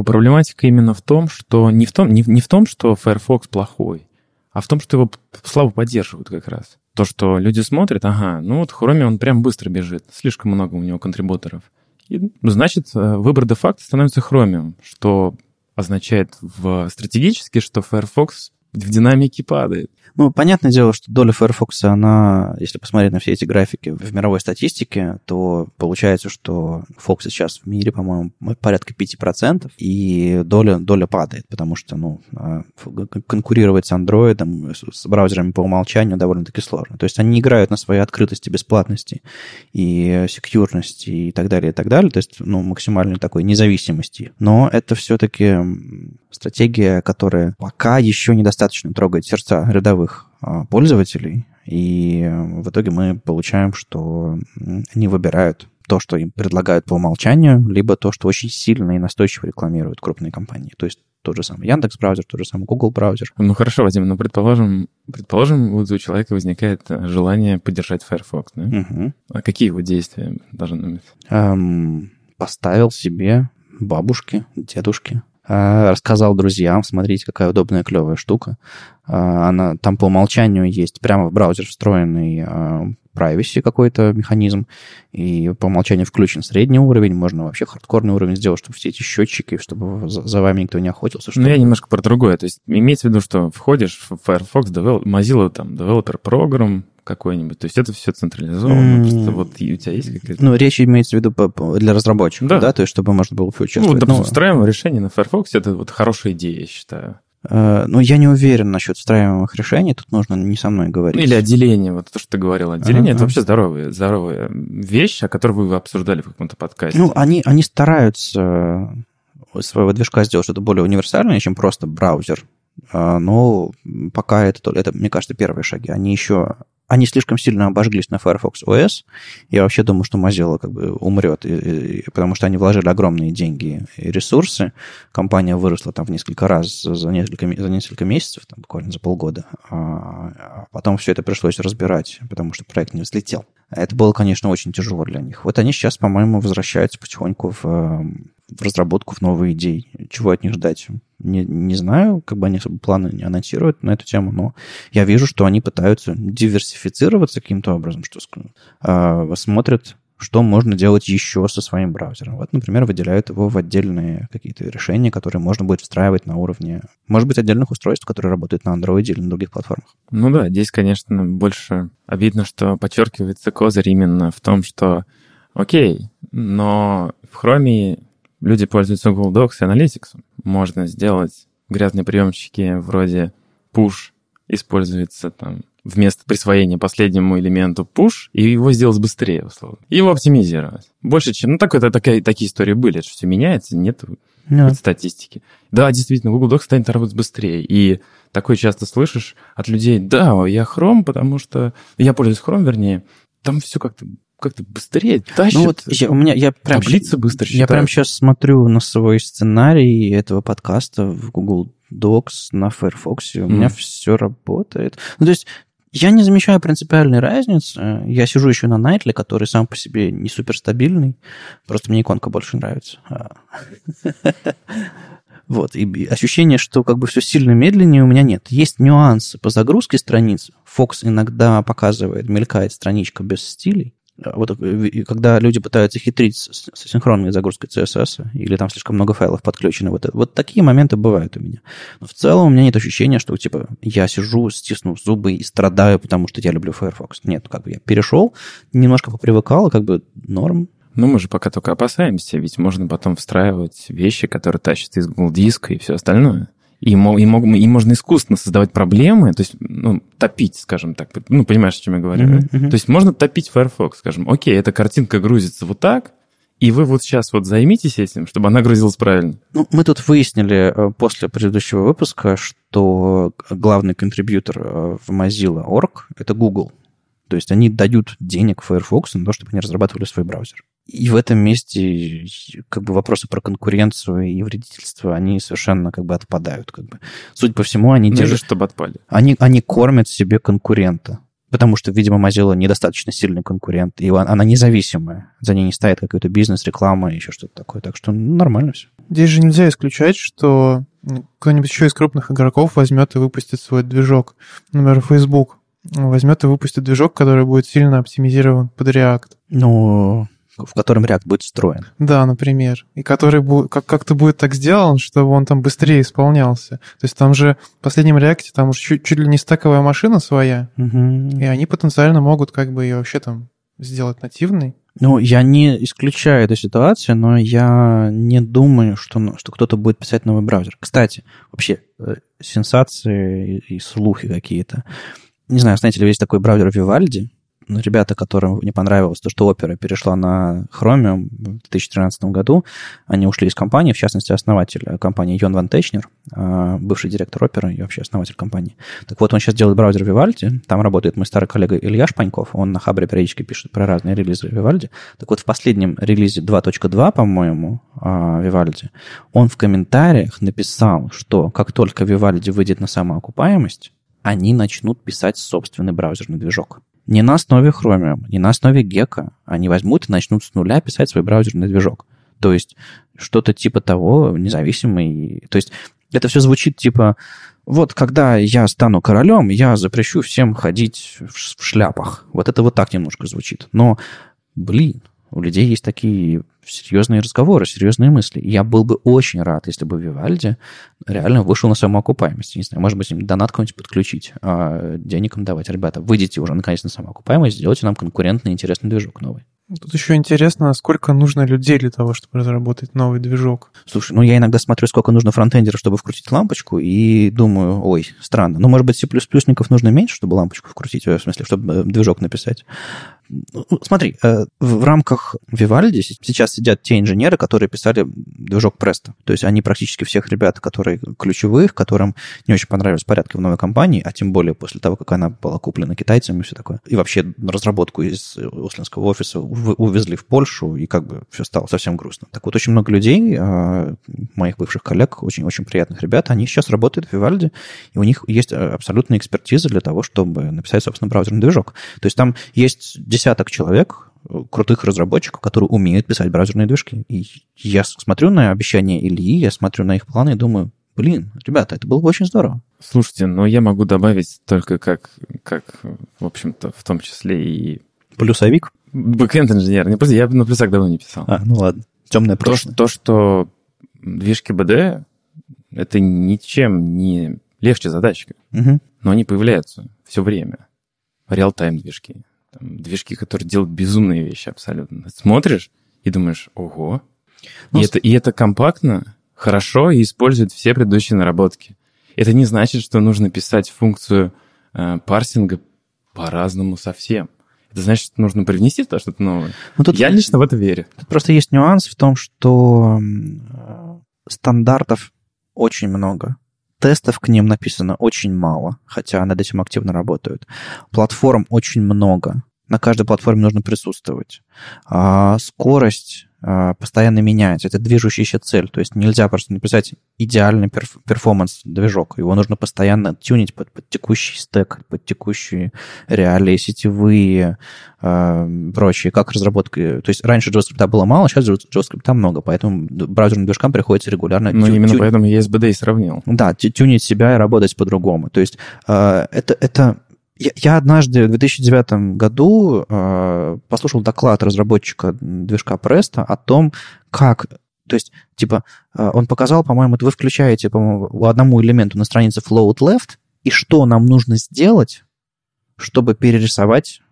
проблематика именно в том, что... Не в том, что Firefox плохой, а в том, что его слабо поддерживают как раз. То, что люди смотрят, ну вот Chromium, он прям быстро бежит. Слишком много у него контрибуторов. И, значит, выбор де-факто становится Chromium, что означает стратегически, что Firefox в динамике падает. Ну, понятное дело, что доля Firefox, она, если посмотреть на все эти графики в мировой статистике, то получается, что Fox сейчас в мире, по-моему, порядка 5%, и доля падает, потому что, конкурировать с Android, с браузерами по умолчанию довольно-таки сложно. То есть они играют на своей открытости, бесплатности и секьюрности и так далее, то есть, максимальной такой независимости. Но это все-таки стратегия, которая пока еще недостаточно трогает сердца рядовых пользователей, и в итоге мы получаем, что они выбирают то, что им предлагают по умолчанию, либо то, что очень сильно и настойчиво рекламируют крупные компании. То есть тот же самый Яндекс-браузер, тот же самый Google-браузер. Ну хорошо, Вадим, но предположим, вот у человека возникает желание поддержать Firefox, да? А какие его действия должны быть? Поставил себе бабушки, дедушки, рассказал друзьям, смотрите, какая удобная, клевая штука. Она там по умолчанию есть прямо в браузер встроенный privacy какой-то механизм, и по умолчанию включен средний уровень, можно вообще хардкорный уровень сделать, чтобы все эти счетчики, чтобы за вами никто не охотился. Чтобы... я немножко про другое. То есть имеется в виду, что входишь в Firefox, Mozilla, там, Developer Program какой-нибудь, то есть это все централизовано, просто вот у тебя есть какая-то... речь имеется в виду для разработчиков, да? То есть чтобы можно было участвовать. Допустим, встраиваемое решение на Firefox, это вот хорошая идея, я считаю. Я не уверен насчет встраиваемых решений, тут нужно не со мной говорить. Или отделение, вот то, что ты говорил, отделение, это вообще здоровая вещь, о которой вы обсуждали в каком-то подкасте. Они стараются своего движка сделать что-то более универсальное, чем просто браузер, но пока это, мне кажется, первые шаги. Они слишком сильно обожглись на Firefox OS. Я вообще думаю, что Mozilla как бы умрет, потому что они вложили огромные деньги и ресурсы. Компания выросла там в несколько раз за несколько месяцев, там, буквально за полгода. А потом все это пришлось разбирать, потому что проект не взлетел. Это было, конечно, очень тяжело для них. Вот они сейчас, по-моему, возвращаются потихоньку в в разработку, в новые идеи. Чего от них ждать? Не знаю, как бы они особо планы не анонсируют на эту тему, но я вижу, что они пытаются диверсифицироваться каким-то образом, что смотрят, что можно делать еще со своим браузером. Вот, например, выделяют его в отдельные какие-то решения, которые можно будет встраивать на уровне, может быть, отдельных устройств, которые работают на Android или на других платформах. Ну да, здесь, конечно, больше обидно, что подчеркивается козырь именно в том, что окей, но в Chrome люди пользуются Google Docs и Analytics. Можно сделать грязные приемчики вроде push, используется там вместо присвоения последнему элементу push, и его сделать быстрее, условно. И его оптимизировать. Больше, чем... Ну, такие истории были, что все меняется, нет статистики. Да, действительно, Google Docs станет работать быстрее. И такое часто слышишь от людей, да, я Chrome, потому что... Я пользуюсь Chrome, вернее. Там все как-то быстрее тащит. Ну вот я прям сейчас смотрю на свой сценарий этого подкаста в Google Docs на Firefox, у меня все работает. Ну, то есть я не замечаю принципиальной разницы. Я сижу еще на Nightly, который сам по себе не суперстабильный. Просто мне иконка больше нравится. Вот, и ощущение, что как бы все сильно медленнее, у меня нет. Есть нюансы по загрузке страниц. Fox иногда показывает, мелькает страничка без стилей. Вот, когда люди пытаются хитрить с синхронной загрузкой CSS, или там слишком много файлов подключено, вот такие моменты бывают у меня. Но в целом у меня нет ощущения, что типа я сижу, стисну зубы и страдаю, потому что я люблю Firefox. Нет, как бы я перешел, немножко попривыкал, как бы норм. Ну, мы же пока только опасаемся, ведь можно потом встраивать вещи, которые тащат из Google диска и все остальное. И можно искусственно создавать проблемы, то есть, ну, топить, скажем так. Ну, понимаешь, о чем я говорю? То есть можно топить Firefox, скажем. Окей, эта картинка грузится вот так, и вы вот сейчас вот займитесь этим, чтобы она грузилась правильно. Ну, мы тут выяснили после предыдущего выпуска, что главный контрибьютор в Mozilla.org — это Google. То есть они дают денег Firefox на то, чтобы они разрабатывали свой браузер. И в этом месте как бы вопросы про конкуренцию и вредительство, они совершенно как бы отпадают. Как бы. Судя по всему, они держат... чтобы отпали. Они кормят себе конкурента. Потому что, видимо, Mozilla недостаточно сильный конкурент, и она независимая. За ней не стоит какой-то бизнес, реклама, еще что-то такое. Так что нормально все. Здесь же нельзя исключать, что кто-нибудь еще из крупных игроков возьмет и выпустит свой движок. Например, Facebook возьмет и выпустит движок, который будет сильно оптимизирован под React. Ну... в котором React будет встроен. Да, например. И который как-то будет так сделан, чтобы он там быстрее исполнялся. То есть там же в последнем React там уже чуть ли не стаковая машина своя, и они потенциально могут как бы ее вообще там сделать нативной. Ну, я не исключаю эту ситуацию, но я не думаю, что кто-то будет писать новый браузер. Кстати, вообще сенсации и слухи какие-то. Не знаю, знаете ли, есть такой браузер Vivaldi, ребята, которым не понравилось то, что Opera перешла на Chromium в 2013 году, они ушли из компании, в частности, основатель компании Йон Ван Течнер, бывший директор Opera и вообще основатель компании. Так вот, он сейчас делает браузер Vivaldi, там работает мой старый коллега Илья Шпаньков, он на Хабре периодически пишет про разные релизы Vivaldi. Так вот, в последнем релизе 2.2, по-моему, Vivaldi, он в комментариях написал, что как только Vivaldi выйдет на самоокупаемость, они начнут писать собственный браузерный движок. Не на основе Chromium, не на основе Gecko. Они возьмут и начнут с нуля писать свой браузерный движок. То есть что-то типа того, независимый. То есть это все звучит типа, вот когда я стану королем, я запрещу всем ходить в шляпах. Вот это вот так немножко звучит. Но, блин, у людей есть такие серьезные разговоры, серьезные мысли. Я был бы очень рад, если бы Vivaldi реально вышел на самоокупаемость. Не знаю, может быть, им донат какой-нибудь подключить, денег им давать. Ребята, выйдите уже наконец на самоокупаемость, сделайте нам конкурентный интересный движок новый. Тут еще интересно, сколько нужно людей для того, чтобы разработать новый движок. Слушай, ну я иногда смотрю, сколько нужно фронтендера, чтобы вкрутить лампочку, и думаю, ой, странно. Ну, может быть, C++-ников нужно меньше, чтобы лампочку вкрутить, в смысле, чтобы движок написать. Ну, смотри, в рамках Vivaldi сейчас сидят те инженеры, которые писали движок Presto. То есть они практически всех ребят, которые ключевых, которым не очень понравились порядки в новой компании, а тем более после того, как она была куплена китайцами и все такое. И вообще разработку из Ослинского офиса увезли в Польшу, и как бы все стало совсем грустно. Так вот, очень много людей, моих бывших коллег, очень-очень приятных ребят, они сейчас работают в Vivaldi, и у них есть абсолютная экспертиза для того, чтобы написать, собственно, браузерный движок. То есть там есть десяток человек, крутых разработчиков, которые умеют писать браузерные движки. И я смотрю на обещания Ильи, я смотрю на их планы и думаю, блин, ребята, это было бы очень здорово. Слушайте, ну я могу добавить только как в общем-то, в том числе и... Плюсовик? Бэкэнд-инженер. Не, просто я на плюсах давно не писал. А, ну ладно. Темное прошлое. То, что движки БД, это ничем не легче задачка. Угу. Но они появляются все время. Реал-тайм движки. Там, движки, которые делают безумные вещи абсолютно. Смотришь и думаешь, ого. Ну, это компактно, хорошо и использует все предыдущие наработки. Это не значит, что нужно писать функцию парсинга по-разному совсем. Это значит, что нужно привнести туда что-то новое. Я лично в это верю. Тут просто есть нюанс в том, что стандартов очень много. Тестов к ним написано очень мало, хотя над этим активно работают. Платформ очень много. На каждой платформе нужно присутствовать. Скорость постоянно меняется. Это движущаяся цель. То есть нельзя просто написать идеальный перформанс-движок. Его нужно постоянно тюнить под текущий стэк, под текущие реалии, сетевые, прочие. Как разработка... То есть раньше JavaScript было мало, сейчас JavaScript много. Поэтому браузерным движкам приходится регулярно... Ну, именно поэтому я с BD и сравнил. Да, тюнить себя и работать по-другому. То есть это... Я однажды в 2009 году послушал доклад разработчика движка Presto о том, как... То есть, типа, он показал, по-моему, вы включаете, по-моему, одному элементу на странице float left, и что нам нужно сделать, чтобы перерисовать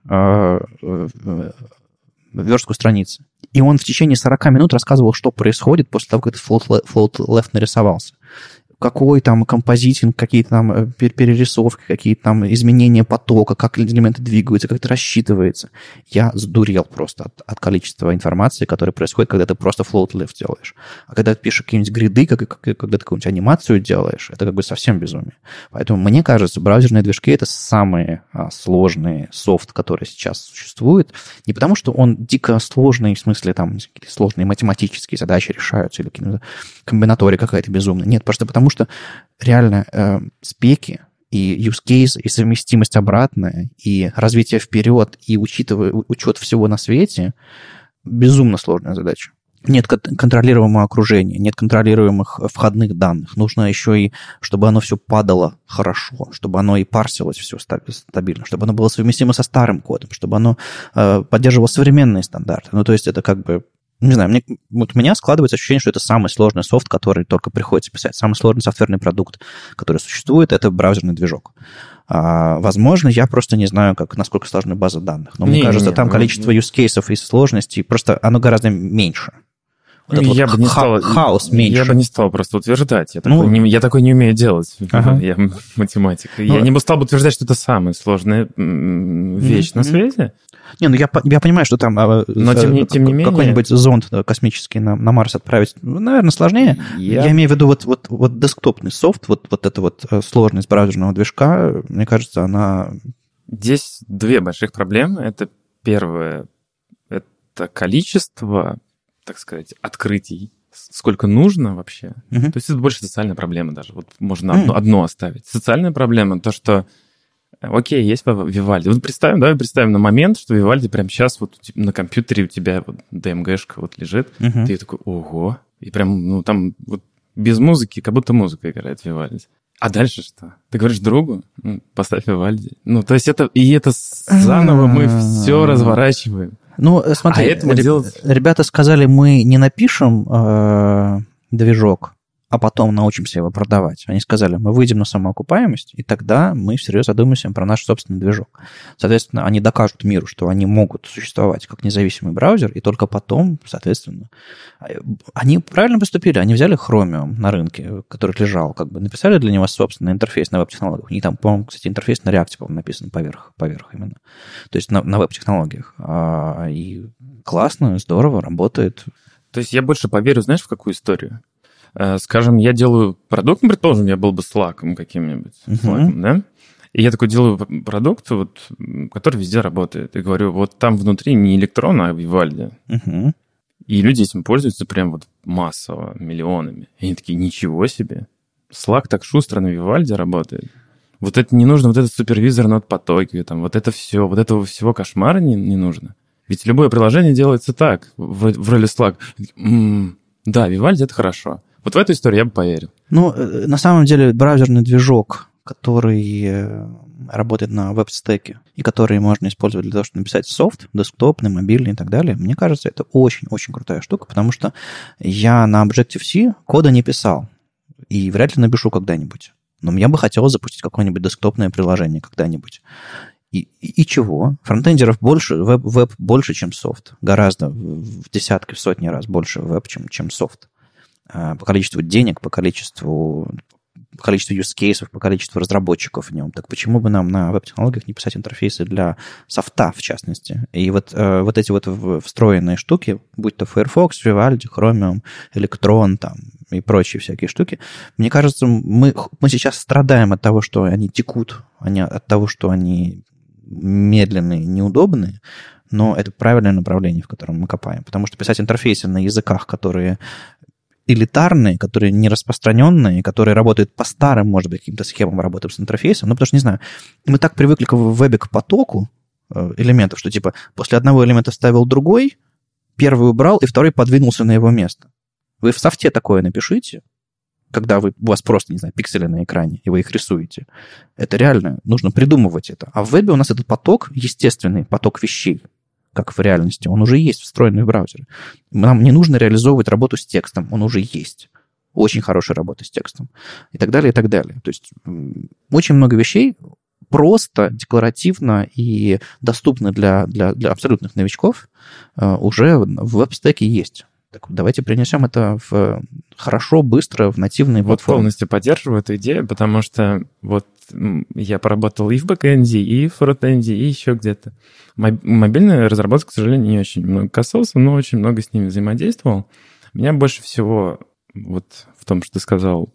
верстку страницы. И он в течение 40 минут рассказывал, что происходит после того, как этот float left нарисовался. Какой там композитинг, какие там перерисовки, какие там изменения потока, как элементы двигаются, как это рассчитывается. Я сдурел просто от количества информации, которая происходит, когда ты просто float left делаешь. А когда ты пишешь какие-нибудь гриды, когда ты какую-нибудь анимацию делаешь, это как бы совсем безумие. Поэтому мне кажется, браузерные движки — это самые сложные софт, который сейчас существует. Не потому, что он дико сложный, в смысле там сложные математические задачи решаются, или комбинатория какая-то безумная. Нет, просто потому что реально спеки и use case, и совместимость обратная, и развитие вперед, и учет всего на свете – безумно сложная задача. Нет контролируемого окружения, нет контролируемых входных данных. Нужно еще и, чтобы оно все падало хорошо, чтобы оно и парсилось все стабильно, чтобы оно было совместимо со старым кодом, чтобы оно поддерживало современные стандарты. Ну, то есть это как бы... Не знаю, у меня складывается ощущение, что это самый сложный софт, который только приходится писать. Самый сложный софтверный продукт, который существует, это браузерный движок. Возможно, я просто не знаю, насколько сложна база данных. Но мне кажется, там количество юзкейсов и сложностей, просто оно гораздо меньше. Вот я бы не стал, хаос меньше. Я бы не стал просто утверждать. Я такой не умею делать. Ага. Я математик. Ну, я не стал бы утверждать, что это самая сложная вещь на свете. Не, ну я понимаю, что там тем не менее, какой-нибудь зонд космический на Марс отправить, наверное, сложнее. Я имею в виду вот десктопный софт, вот эта вот сложность браузерного движка, мне кажется, она... Здесь две больших проблемы. Это первое, это количество, так сказать, открытий, сколько нужно вообще. То есть это больше социальная проблема даже. Вот можно одно оставить. Социальная проблема — то, что окей, есть Vivaldi. Вот представим на момент, что Vivaldi прямо сейчас вот на компьютере у тебя вот DMG-шка вот лежит, ты такой, ого. И прям, ну, там вот без музыки, как будто музыка играет Vivaldi. А дальше что? Ты говоришь другу, поставь Vivaldi. Ну, то есть это заново мы все разворачиваем. Ну, смотри, ребята сказали, мы не напишем движок, а потом научимся его продавать. Они сказали, мы выйдем на самоокупаемость, и тогда мы всерьез задумаемся про наш собственный движок. Соответственно, они докажут миру, что они могут существовать как независимый браузер, и только потом, соответственно... Они правильно поступили, они взяли Chromium на рынке, который лежал, как бы написали для него собственный интерфейс на веб-технологиях. У них там, по-моему, кстати, интерфейс на React, по-моему, написан поверх именно. То есть на веб-технологиях. И классно, здорово, работает. То есть я больше поверю, знаешь, в какую историю? Скажем, я делаю продукт, предположим, я был бы Slack'ом каким-нибудь, Slack'ом, да? И я такой делаю продукт, вот, который везде работает. И говорю, вот там внутри не электрон, а Вивальди. Угу. И люди этим пользуются прям вот массово, миллионами. И они такие, ничего себе. Slack так шустро на Вивальди работает. Вот это не нужно, вот этот супервизор над потоки, там, вот это все, вот этого всего кошмара не нужно. Ведь любое приложение делается так, в роли Slack. Да, Vivaldi — это хорошо. Вот в эту историю я бы поверил. Ну, на самом деле, браузерный движок, который работает на веб-стеке и который можно использовать для того, чтобы написать софт, десктопный, мобильный и так далее, мне кажется, это очень-очень крутая штука, потому что я на Objective-C кода не писал и вряд ли напишу когда-нибудь. Но я бы хотел запустить какое-нибудь десктопное приложение когда-нибудь. И чего? Фронтендеров больше, веб больше, чем софт. Гораздо в десятки, в сотни раз больше веб, чем софт. По количеству денег, по количеству use cases, по количеству разработчиков в нем. Так почему бы нам на веб-технологиях не писать интерфейсы для софта, в частности? И вот эти вот встроенные штуки, будь то Firefox, Vivaldi, Chromium, Electron там, и прочие всякие штуки, мне кажется, мы сейчас страдаем от того, что они текут, от того, что они медленные, неудобные, но это правильное направление, в котором мы копаем. Потому что писать интерфейсы на языках, которые элитарные, которые не распространенные, которые работают по старым, может быть, каким-то схемам работы с интерфейсом, ну, потому что, не знаю, мы так привыкли в вебе к потоку элементов, что, типа, после одного элемента вставил другой, первый убрал, и второй подвинулся на его место. Вы в софте такое напишите, когда у вас просто, не знаю, пиксели на экране, и вы их рисуете. Это реально, нужно придумывать это. А в вебе у нас этот поток, естественный поток вещей, как в реальности, он уже есть, встроенный в браузер. Нам не нужно реализовывать работу с текстом, он уже есть. Очень хорошая работа с текстом. И так далее, и так далее. То есть очень много вещей просто, декларативно и доступно для абсолютных новичков уже в веб-стеке есть. Так давайте принесем это хорошо, быстро, в нативные платформы. Вот полностью поддерживаю эту идею, потому что вот я поработал и в бэкэнде, и в фронтенде, и еще где-то. Мобильная разработка, к сожалению, не очень много касался, но очень много с ними взаимодействовал. Меня больше всего вот в том, что ты сказал,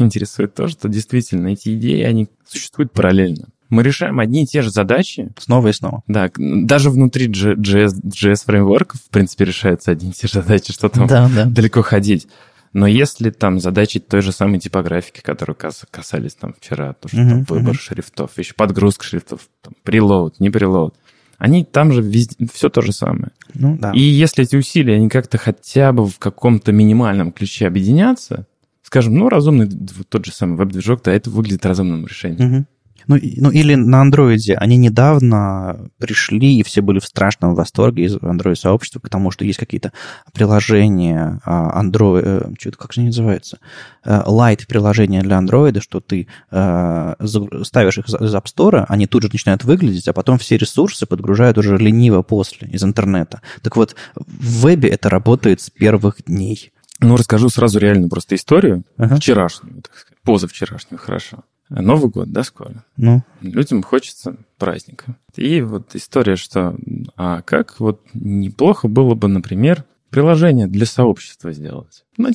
интересует то, что действительно эти идеи, они существуют параллельно. Мы решаем одни и те же задачи. Снова и снова. Да, даже внутри JS-фреймворков, в принципе, решаются одни и те же задачи, что там далеко ходить. Но если там задачи той же самой типографики, которые касались там вчера, то, что там выбор шрифтов, еще подгрузка шрифтов, там, прилоуд, не прилоуд, они там же везде, все то же самое. Ну, да. И если эти усилия, они как-то хотя бы в каком-то минимальном ключе объединятся, скажем, ну, разумный тот же самый веб-движок, да, это выглядит разумным решением. Ну, или на андроиде. Они недавно пришли, и все были в страшном восторге из андроид-сообщества, потому что есть какие-то приложения андроид... Что-то, как же они называются? Лайт-приложения для андроида, что ты ставишь их из App Store, они тут же начинают выглядеть, а потом все ресурсы подгружают уже лениво после, из интернета. Так вот, в вебе это работает с первых дней. Ну, расскажу сразу реальную просто историю. Вчерашнюю, так сказать. Позавчерашнюю, хорошо. Новый год, да, скоро? Ну. Людям хочется праздника. И вот история, что... А как вот неплохо было бы, например, приложение для сообщества сделать? Ну,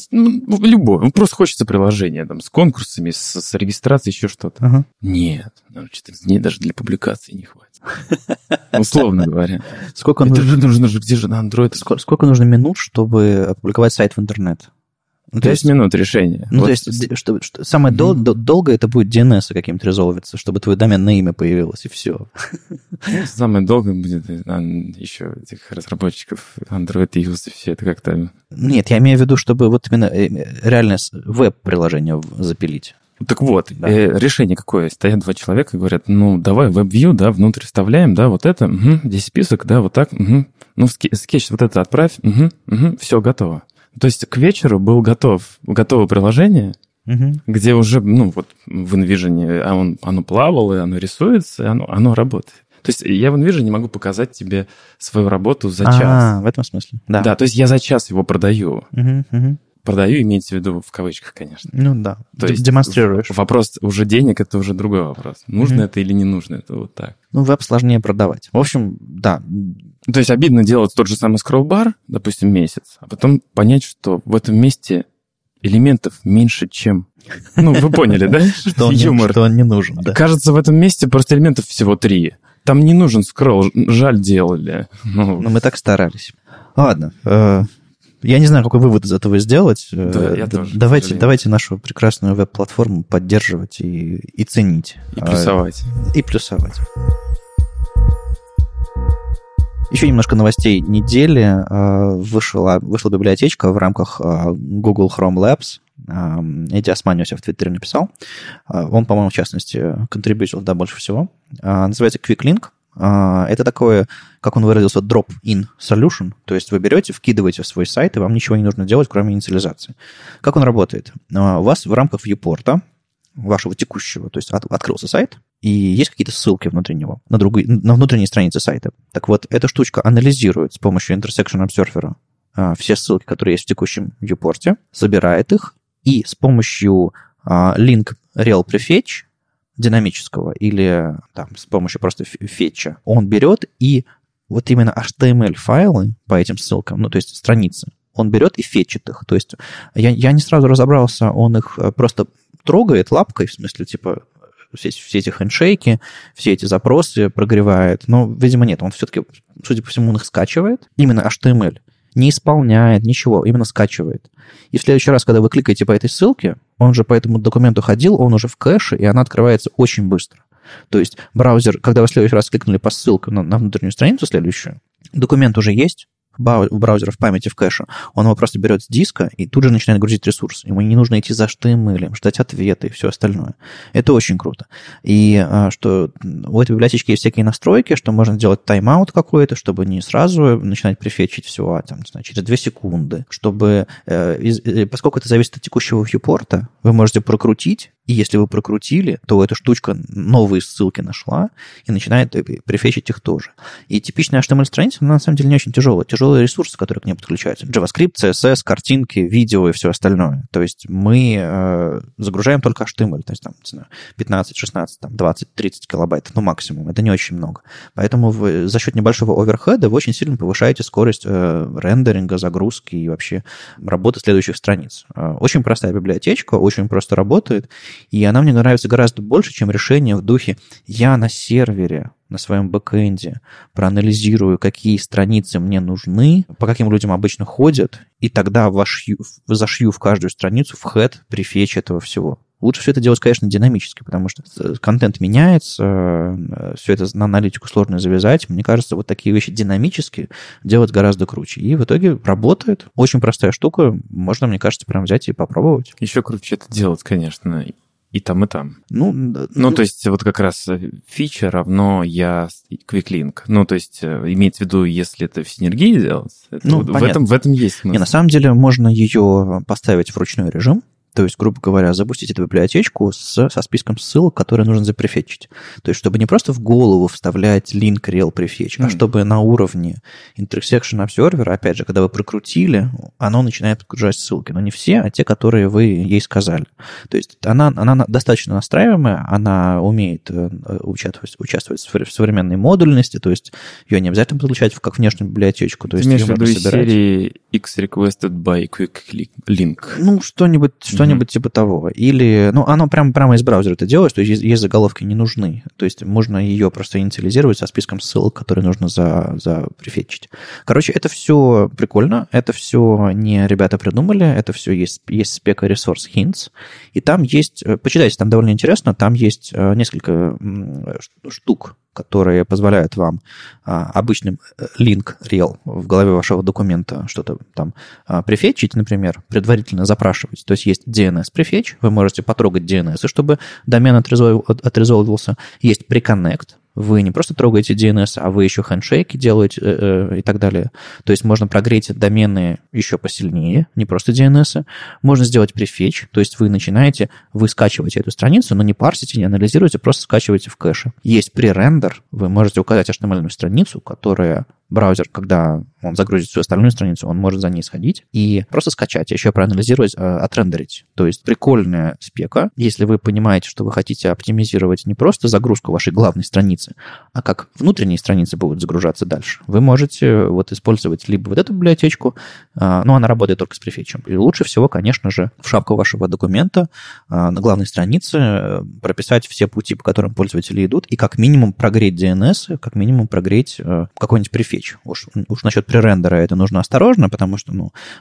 любое. Просто хочется приложение там с конкурсами, с регистрацией, еще что-то. Нет. Ну, 14 дней даже для публикации не хватит. Условно говоря. Сколько нужно... Где же на Android? Сколько нужно минут, чтобы опубликовать сайт в интернет? 10 минут решения. Ну, вот. То есть, что самое долгое это будет DNS каким-то резолвиться, чтобы твое доменное имя появилось, и все. Самое долгое будет еще этих разработчиков Android Use, и все это как-то... Нет, я имею в виду, чтобы вот именно реально веб-приложение запилить. Так вот, да. Решение какое? Стоят два человека и говорят, ну, давай WebView, да, внутрь вставляем, да, вот это, здесь список, да, вот так, ну, скетч вот это отправь, все, готово. То есть к вечеру был готово приложение, где уже, ну, вот в Envision оно плавало, и оно рисуется, и оно работает. То есть я в Envision не могу показать тебе свою работу за час. А, в этом смысле, да. Да, то есть я за час его продаю. Продаю, имеется в виду в кавычках, конечно. Ну да, то есть демонстрируешь. Вопрос уже денег, это уже другой вопрос. Нужно это или не нужно, это вот так. Ну, веб сложнее продавать. В общем, да. То есть обидно делать тот же самый скролл-бар, допустим, месяц, а потом понять, что в этом месте элементов меньше, чем... Ну, вы поняли, да? Юмор. Что он не нужен, да. Кажется, в этом месте просто элементов всего 3. Там не нужен скролл, жаль делали. Но мы так старались. Ладно, я не знаю, какой вывод из этого сделать. Да, я тоже, давайте нашу прекрасную веб-платформу поддерживать и ценить. И плюсовать. Еще немножко новостей недели. Вышла библиотечка в рамках Google Chrome Labs. Эдиас Маниося в Твиттере написал. Он, по-моему, в частности, контрибьютил больше всего. Называется QuickLink. Это такое, как он выразился, drop-in solution. То есть вы берете, вкидываете в свой сайт, и вам ничего не нужно делать, кроме инициализации. Как он работает? У вас в рамках вьюпорта вашего текущего, то есть открылся сайт, и есть какие-то ссылки внутри него, на внутренней странице сайта. Так вот, эта штучка анализирует с помощью Intersection Observer все ссылки, которые есть в текущем viewport, собирает их, и с помощью link rel prefetch динамического или там, с помощью просто фетча он берет и вот именно HTML-файлы по этим ссылкам, ну, то есть страницы, он берет и фетчит их. То есть я не сразу разобрался, он их просто трогает лапкой, в смысле, типа, все эти хендшейки, все эти запросы прогревает. Но, видимо, нет, он все-таки, судя по всему, он их скачивает. Именно HTML. Не исполняет ничего, именно скачивает. И в следующий раз, когда вы кликаете по этой ссылке, он же по этому документу ходил, он уже в кэше, и она открывается очень быстро. То есть браузер, когда вы в следующий раз кликнули по ссылке на внутреннюю страницу следующую, документ уже есть, у браузера в памяти, в кэше, он его просто берет с диска и тут же начинает грузить ресурс. Ему не нужно идти за HTML, ждать ответы и все остальное. Это очень круто. И что у этой библиотечки есть всякие настройки, что можно делать тайм-аут какой-то, чтобы не сразу начинать префетчить все, а там, не знаю, через 2 секунды. Чтобы, поскольку это зависит от текущего вьюпорта, вы можете прокрутить, и если вы прокрутили, то эта штучка новые ссылки нашла и начинает префетчить их тоже. И типичная HTML-страница, она на самом деле не очень тяжелая. Тяжелые ресурсы, которые к ней подключаются. JavaScript, CSS, картинки, видео и все остальное. То есть мы загружаем только HTML. То есть там, не знаю, 15, 16, там, 20, 30 килобайт. Ну, максимум. Это не очень много. Поэтому вы, за счет небольшого оверхеда вы очень сильно повышаете скорость рендеринга, загрузки и вообще работы следующих страниц. Очень простая библиотечка, очень просто работает. И она мне нравится гораздо больше, чем решение в духе «я на сервере», на своем бэкэнде, проанализирую, какие страницы мне нужны, по каким людям обычно ходят, и тогда зашью в каждую страницу в хед префетч этого всего. Лучше все это делать, конечно, динамически, потому что контент меняется, все это на аналитику сложно завязать. Мне кажется, вот такие вещи динамически делать гораздо круче. И в итоге работает. Очень простая штука. Можно, мне кажется, прям взять и попробовать. Еще круче это делать, конечно, и там, и там. Ну, то есть, вот как раз фича равно я QuickLink. Ну, то есть, имеется в виду, если это в синергии делать, это в этом есть смысл. Не, на самом деле, можно ее поставить в ручной режим. То есть, грубо говоря, запустить эту библиотечку со списком ссылок, которые нужно запрефетчить. То есть, чтобы не просто в голову вставлять link rel prefetch, а чтобы на уровне Intersection Observer, опять же, когда вы прокрутили, оно начинает подгружать ссылки. Но не все, а те, которые вы ей сказали. То есть, она достаточно настраиваемая, она умеет участвовать в современной модульности, то есть, ее не обязательно подключать как внешнюю библиотечку. То есть, ее можно собирать. Серии X requested by QuickLink. Ну, что-нибудь типа того. Или, ну, оно прямо из браузера это делаешь, то есть ей заголовки не нужны. То есть можно ее просто инициализировать со списком ссылок, которые нужно запрефетчить. Короче, это все прикольно, это все не ребята придумали, это все есть спека Resource Hints, и там есть, почитайте, там довольно интересно, там есть несколько штук, которые позволяют вам обычным link rel в голове вашего документа что-то там префетчить, например, предварительно запрашивать. То есть DNS префетч, вы можете потрогать DNS, и чтобы домен отрезолвился. Есть preconnect, вы не просто трогаете DNS, а вы еще хендшейки делаете и так далее. То есть можно прогреть домены еще посильнее, не просто DNS. Можно сделать префетч, то есть вы скачиваете эту страницу, но не парсите, не анализируете, просто скачиваете в кэше. Есть пререндер, вы можете указать HTML-ную страницу, которая браузер, когда он загрузит всю остальную страницу, он может за ней сходить и просто скачать, еще проанализировать, отрендерить. То есть прикольная спека, если вы понимаете, что вы хотите оптимизировать не просто загрузку вашей главной страницы, а как внутренние страницы будут загружаться дальше. Вы можете вот использовать либо вот эту библиотечку, но она работает только с префетчем. И лучше всего, конечно же, в шапку вашего документа на главной странице прописать все пути, по которым пользователи идут, и как минимум прогреть DNS, как минимум прогреть какой-нибудь префетч. Уж насчет рендера это нужно осторожно, потому что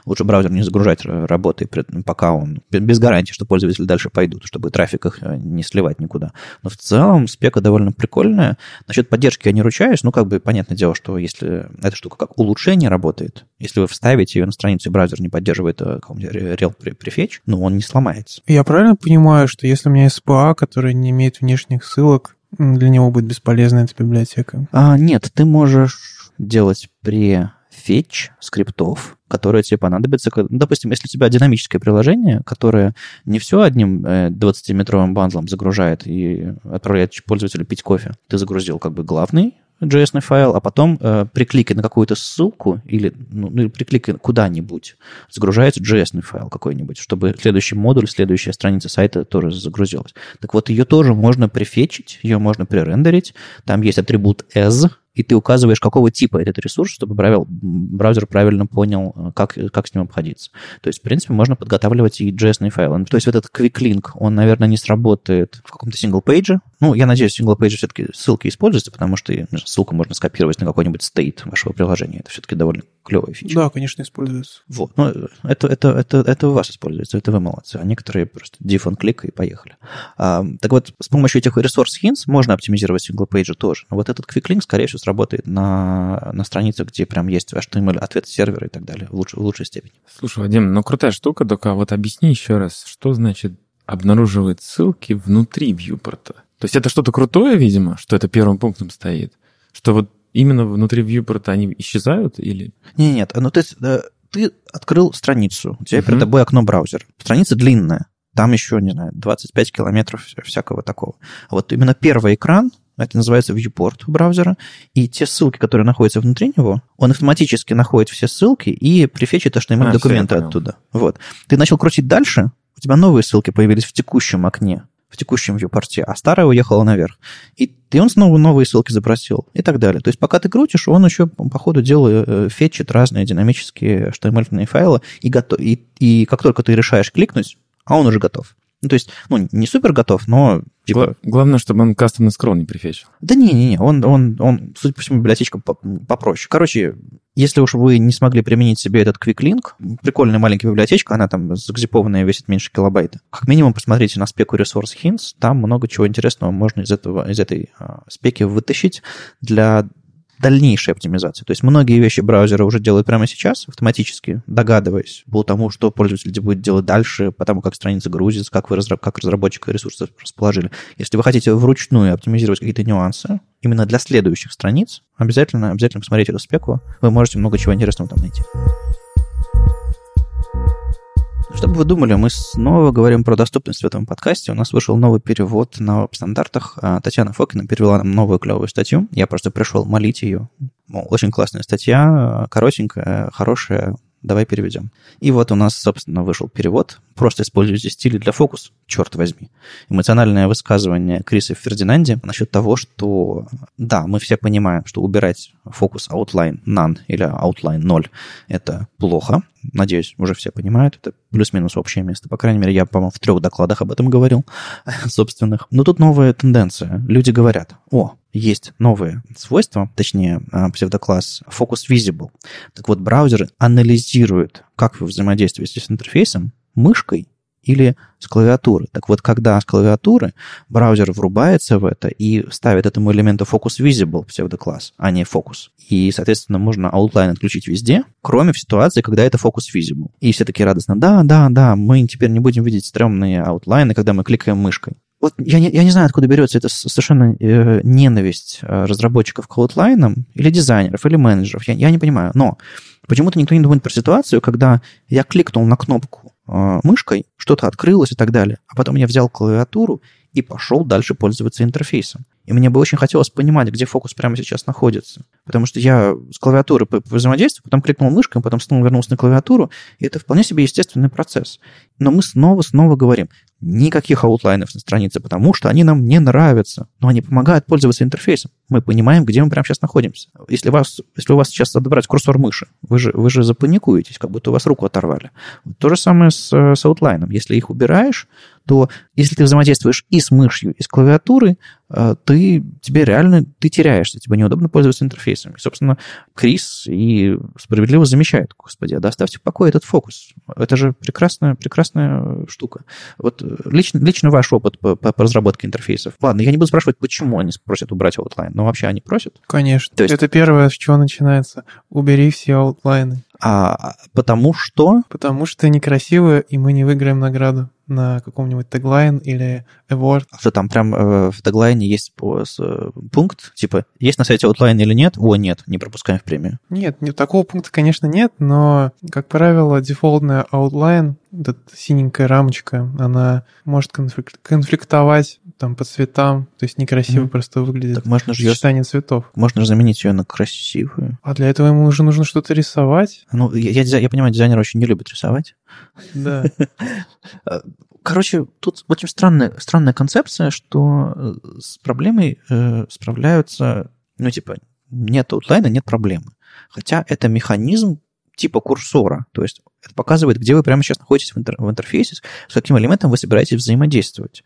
лучше браузер не загружать работы, пока он без гарантии, что пользователи дальше пойдут, чтобы трафик их не сливать никуда. Но в целом спека довольно прикольная. Насчет поддержки я не ручаюсь, понятное дело, что если эта штука как улучшение работает, если вы вставите ее на страницу, и браузер не поддерживает какой-нибудь rel-prefetch, он не сломается. Я правильно понимаю, что если у меня SPA, который не имеет внешних ссылок, для него будет бесполезна эта библиотека? Нет, ты можешь делать префетч скриптов, которые тебе понадобятся. Допустим, если у тебя динамическое приложение, которое не все одним 20-метровым бандлом загружает и отправляет пользователю пить кофе, ты загрузил главный JSON файл, а потом при клике на какую-то ссылку или при клике куда-нибудь загружается JSON файл какой-нибудь, чтобы следующий модуль, следующая страница сайта тоже загрузилась. Так вот, ее тоже можно префетчить, ее можно пререндерить. Там есть атрибут as, и ты указываешь, какого типа этот ресурс, чтобы браузер правильно понял, как с ним обходиться. То есть, в принципе, можно подготавливать и JSON-файлы. То есть вот этот QuickLink, он, наверное, не сработает в каком-то сингл-пейдже. Я надеюсь, в сингл-пейдже все-таки ссылки используются, потому что ссылку можно скопировать на какой-нибудь стейт вашего приложения. Это все-таки довольно клевая фича. Да, конечно, используется. Вот. Это у вас используется, это вы молодцы. А некоторые просто diff on click и поехали. Так вот, с помощью этих Resource Hints можно оптимизировать сингл-пейджи тоже. Но вот этот QuickLink, скорее всего, работает на странице, где прям есть HTML, ответ сервера и так далее в лучшей степени. Слушай, Вадим, крутая штука, только объясни еще раз, что значит обнаруживает ссылки внутри вьюпорта? То есть это что-то крутое, видимо, что это первым пунктом стоит? Что именно внутри вьюпорта они исчезают или... Нет, ты открыл страницу, у тебя перед тобой окно браузера. Страница длинная, там еще, 25 километров всякого такого. А вот именно первый экран, это называется viewport у браузера, и те ссылки, которые находятся внутри него, он автоматически находит все ссылки и префетчит HTML-документы оттуда. Вот. Ты начал крутить дальше, у тебя новые ссылки появились в текущем окне, в текущем viewport, а старая уехала наверх. И он снова новые ссылки запросил и так далее. То есть пока ты крутишь, он еще по ходу дела фетчит разные динамические HTML-ные файлы, и как только ты решаешь кликнуть, а он уже готов. То есть, не супер готов, но... Главное, чтобы он кастомный скролл не префетчил. Да не-не-не, он, судя по всему, библиотечка попроще. Короче, если уж вы не смогли применить себе этот QuickLink, прикольная маленькая библиотечка, она там загзипованная, весит меньше килобайта. Как минимум, посмотрите на спеку Resource Hints, там много чего интересного можно из этой спеки вытащить для дальнейшей оптимизации. То есть многие вещи браузера уже делают прямо сейчас, автоматически, догадываясь по тому, что пользователь будет делать дальше, по тому, как страница грузится, как разработчик ресурсы расположили. Если вы хотите вручную оптимизировать какие-то нюансы, именно для следующих страниц, обязательно посмотрите эту спеку, вы можете много чего интересного там найти. Что бы вы думали, мы снова говорим про доступность в этом подкасте. У нас вышел новый перевод на веб-стандартах. Татьяна Фокина перевела нам новую клевую статью. Я просто пришел молить ее. Очень классная статья, коротенькая, хорошая. Давай переведем. И вот у нас, собственно, вышел перевод. Просто используйте стили для фокус. Черт возьми. Эмоциональное высказывание Криса Фердинанди насчет того, что да, мы все понимаем, что убирать фокус outline none или outline 0 это плохо. Надеюсь, уже все понимают. Это плюс-минус общее место. По крайней мере, я, по-моему, в 3 докладах об этом говорил собственных. Но тут новая тенденция. Люди говорят, есть новые свойства, точнее, псевдокласс Focus Visible. Так вот, браузеры анализируют, как вы взаимодействуете с интерфейсом, мышкой или с клавиатуры. Так вот, когда с клавиатуры, браузер врубается в это и ставит этому элементу Focus Visible псевдокласс, а не Focus. И, соответственно, можно Outline отключить везде, кроме в ситуации, когда это Focus Visible. И все такие радостно, да, мы теперь не будем видеть стрёмные Outline, когда мы кликаем мышкой. Вот я не знаю, откуда берется эта совершенно ненависть разработчиков к аутлайнам или дизайнеров, или менеджеров. Я не понимаю. Но почему-то никто не думает про ситуацию, когда я кликнул на кнопку мышкой, что-то открылось и так далее, а потом я взял клавиатуру и пошел дальше пользоваться интерфейсом. И мне бы очень хотелось понимать, где фокус прямо сейчас находится. Потому что я с клавиатуры взаимодействую, потом кликнул мышкой, потом снова вернулся на клавиатуру, и это вполне себе естественный процесс. Но мы снова говорим, никаких аутлайнов на странице, потому что они нам не нравятся, но они помогают пользоваться интерфейсом. Мы понимаем, где мы прямо сейчас находимся. Если у вас сейчас отобрать курсор мыши, вы же запаникуетесь, как будто у вас руку оторвали. То же самое с аутлайном. Если их убираешь, то если ты взаимодействуешь и с мышью, и с клавиатурой, ты теряешься, тебе неудобно пользоваться интерфейсом. И, собственно, Крис и справедливо замечает, господи, да оставьте в покое этот фокус. Это же прекрасная штука. Вот лично ваш опыт по разработке интерфейсов. Ладно, я не буду спрашивать, почему они просят убрать аутлайн, но вообще они просят? Конечно. То есть... Это первое, с чего начинается. Убери все аутлайны. А потому что? Потому что некрасиво, и мы не выиграем награду на каком-нибудь теглайн или award. Что там прям в теглайне есть пункт, типа, есть на сайте аутлайн или нет? О, нет, не пропускаем в премию. Нет, такого пункта, конечно, нет, но, как правило, дефолтная аутлайн, эта синенькая рамочка, она может конфликтовать там по цветам, то есть некрасиво просто выглядит сочетание цветов. Можно же заменить ее на красивую. А для этого ему уже нужно что-то рисовать. Ну, я понимаю, дизайнеры очень не любят рисовать. Да. Короче, тут очень странная концепция, что с проблемой справляются, нет аутлайна, нет проблемы. Хотя это механизм типа курсора, то есть это показывает, где вы прямо сейчас находитесь в интерфейсе, с каким элементом вы собираетесь взаимодействовать.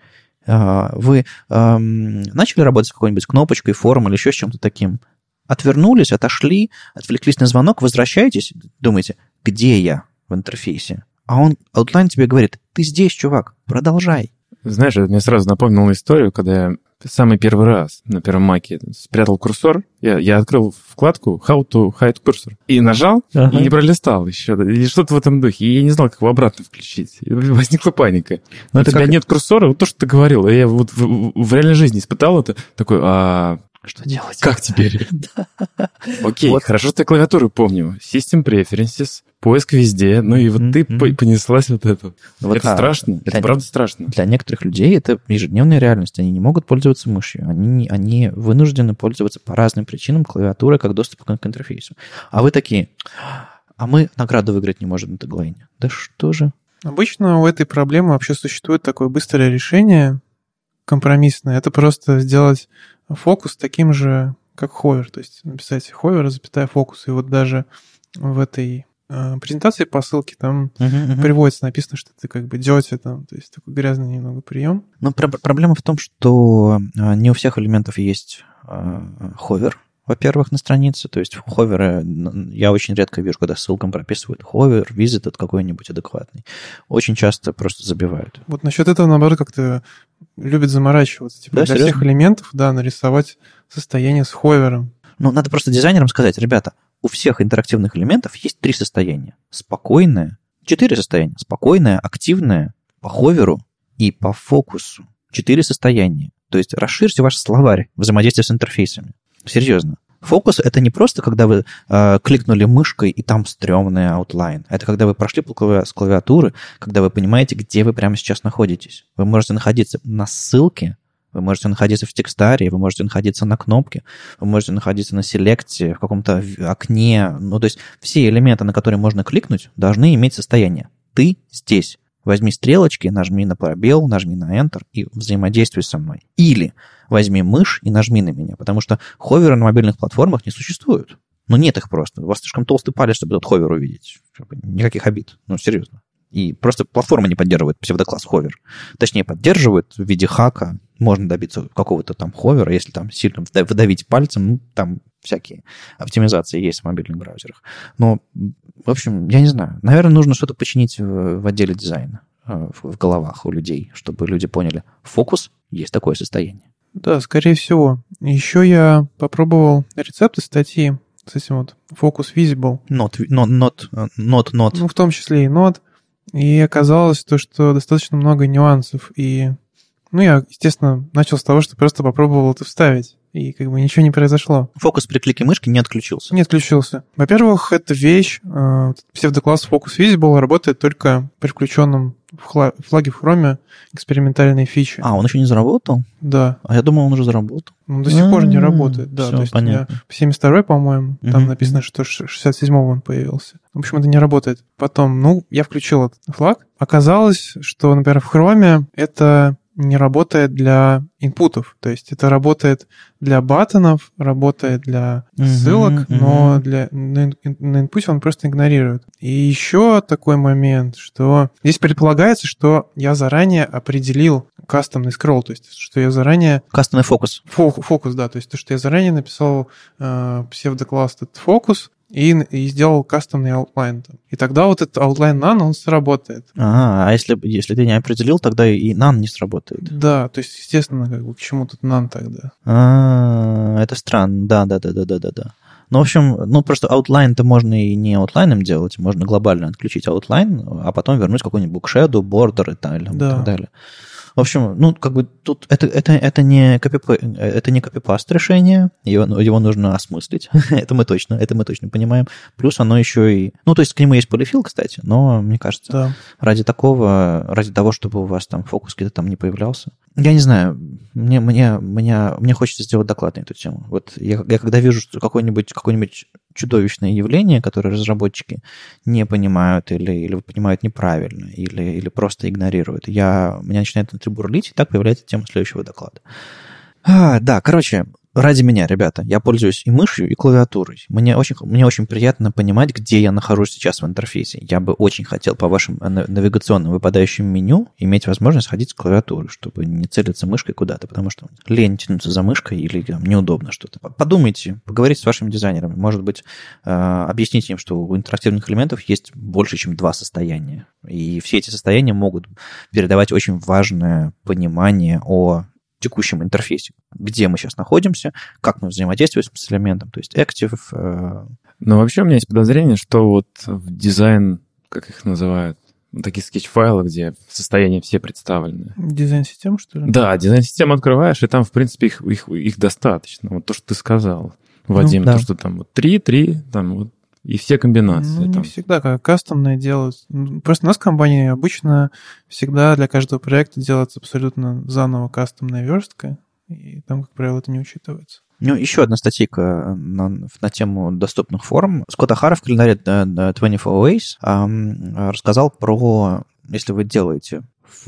Вы начали работать с какой-нибудь кнопочкой, формой или еще с чем-то таким, отвернулись, отошли, отвлеклись на звонок, возвращаетесь, думаете, где я в интерфейсе? А аутлайн тебе говорит, ты здесь, чувак, продолжай. Знаешь, это мне сразу напомнило историю, когда я самый первый раз на первом Маке спрятал курсор, я открыл вкладку «How to hide cursor» и нажал, и не пролистал еще, или что-то в этом духе, и я не знал, как его обратно включить. И возникла паника. Но у тебя нет курсора, вот то, что ты говорил, я вот в реальной жизни испытал это, такой, что делать? Как теперь? Окей, хорошо, что я клавиатуру помню. System Preferences, поиск везде, ну и вот ты понеслась вот это. Это страшно, это правда страшно. Для некоторых людей это ежедневная реальность. Они не могут пользоваться мышью. Они вынуждены пользоваться по разным причинам клавиатурой как доступом к интерфейсу. А вы такие, а мы награду выиграть не можем на теглайне. Да что же? Обычно у этой проблемы вообще существует такое быстрое решение, компромиссное. Это просто сделать фокус таким же, как ховер. То есть написать ховер, запятая фокус. И вот даже в этой презентации по ссылке там приводится, написано, что ты как бы дёте там. То есть такой грязный немного прием. Но проблема в том, что не у всех элементов есть ховер, во-первых, на странице. То есть ховеры я очень редко вижу, когда ссылкам прописывают ховер, визит какой-нибудь адекватный. Очень часто просто забивают. Вот насчет этого, наоборот, как-то любят заморачиваться. Типа да, для всех элементов, да, нарисовать состояние с ховером. Ну, надо просто дизайнерам сказать, ребята, у всех интерактивных элементов есть 3 состояния. Спокойное, 4 состояния. Спокойное, активное, по ховеру и по фокусу. 4 состояния. То есть расширьте ваш словарь взаимодействия с интерфейсами. Серьезно. Фокус — это не просто, когда вы кликнули мышкой, и там стрёмный аутлайн. Это когда вы прошли с клавиатуры, когда вы понимаете, где вы прямо сейчас находитесь. Вы можете находиться на ссылке, вы можете находиться в текстарии, вы можете находиться на кнопке, вы можете находиться на селекте, в каком-то окне. Ну, то есть все элементы, на которые можно кликнуть, должны иметь состояние. Ты здесь. Возьми стрелочки, нажми на пробел, нажми на Enter и взаимодействуй со мной. Или возьми мышь и нажми на меня, потому что ховеры на мобильных платформах не существует. Ну, нет их просто. У вас слишком толстый палец, чтобы этот ховер увидеть. Никаких обид. Ну, серьезно. И просто платформа не поддерживает псевдокласс ховер. Точнее, поддерживает в виде хака. Можно добиться какого-то там ховера, если там сильно выдавить пальцем. Ну, там всякие оптимизации есть в мобильных браузерах. Но, в общем, я не знаю. Наверное, нужно что-то починить в отделе дизайна, в головах у людей, чтобы люди поняли, фокус, есть такое состояние. Да, скорее всего. Еще я попробовал рецепты статьи с этим вот фокус visible. Not. Ну, в том числе и not. И оказалось то, что достаточно много нюансов. И, ну, я, естественно, начал с того, что просто попробовал это вставить. И как бы ничего не произошло. Фокус при клике мышки не отключился? Не отключился. Во-первых, эта вещь, псевдокласс Focus Visible работает только при включенном флаги в Chrome экспериментальные фичи. А, он еще не заработал? Да. А я думал, он уже заработал. Он до сих пор не работает, да. Все, то есть понятно. По 72-й, по-моему, там написано, что 67-го он появился. В общем, это не работает. Потом, я включил этот флаг. Оказалось, что, например, в Chrome это не работает для инпутов. То есть это работает для баттонов, работает для ссылок, но на инпуте он просто игнорирует. И еще такой момент, что здесь предполагается, что я заранее определил кастомный скролл, то есть что я заранее... Кастомный фокус. Фокус, да. То есть то, что я заранее написал псевдокласс этот фокус, и сделал кастомный аутлайн. И тогда вот этот outline none, он сработает. А если ты не определил, тогда и none не сработает. Да, то есть, естественно, как бы к чему тут none тогда? Это странно, да. Ну, в общем, просто outline-то можно и не outline делать, можно глобально отключить outline, а потом вернуть какой-нибудь shadow, border и так далее. В общем, тут это не копипаст решение, его нужно осмыслить, это мы точно понимаем. Плюс оно еще и... то есть к нему есть полифил, кстати, но, мне кажется, ради того, чтобы у вас там фокус где-то там не появлялся. Я не знаю, мне хочется сделать доклад на эту тему. Вот я когда вижу, что какое-нибудь чудовищное явление, которое разработчики не понимают или понимают неправильно, или просто игнорируют, меня начинает внутри бурлить, и так появляется тема следующего доклада. Ради меня, ребята, я пользуюсь и мышью, и клавиатурой. Мне очень приятно понимать, где я нахожусь сейчас в интерфейсе. Я бы очень хотел по вашим навигационным выпадающим меню иметь возможность ходить с клавиатурой, чтобы не целиться мышкой куда-то, потому что лень тянуться за мышкой или неудобно что-то. Подумайте, поговорите с вашими дизайнерами. Может быть, объясните им, что у интерактивных элементов есть больше, чем 2 состояния. И все эти состояния могут передавать очень важное понимание о текущем интерфейсе, где мы сейчас находимся, как мы взаимодействуем с элементом, то есть active. Но вообще у меня есть подозрение, что вот в дизайн, как их называют, такие скетч-файлы, где состояния все представлены. Дизайн-система, что ли? Да, дизайн-систему открываешь, и там, в принципе, их достаточно. Вот то, что ты сказал, Вадим, да. То, что там 3, там вот и все комбинации. Не всегда как кастомные делают. Просто у нас в компании обычно всегда для каждого проекта делается абсолютно заново кастомная верстка, и там, как правило, это не учитывается. Еще одна статейка на тему доступных форм. Скотт Ахара в календаре 24 Ways рассказал про, если вы делаете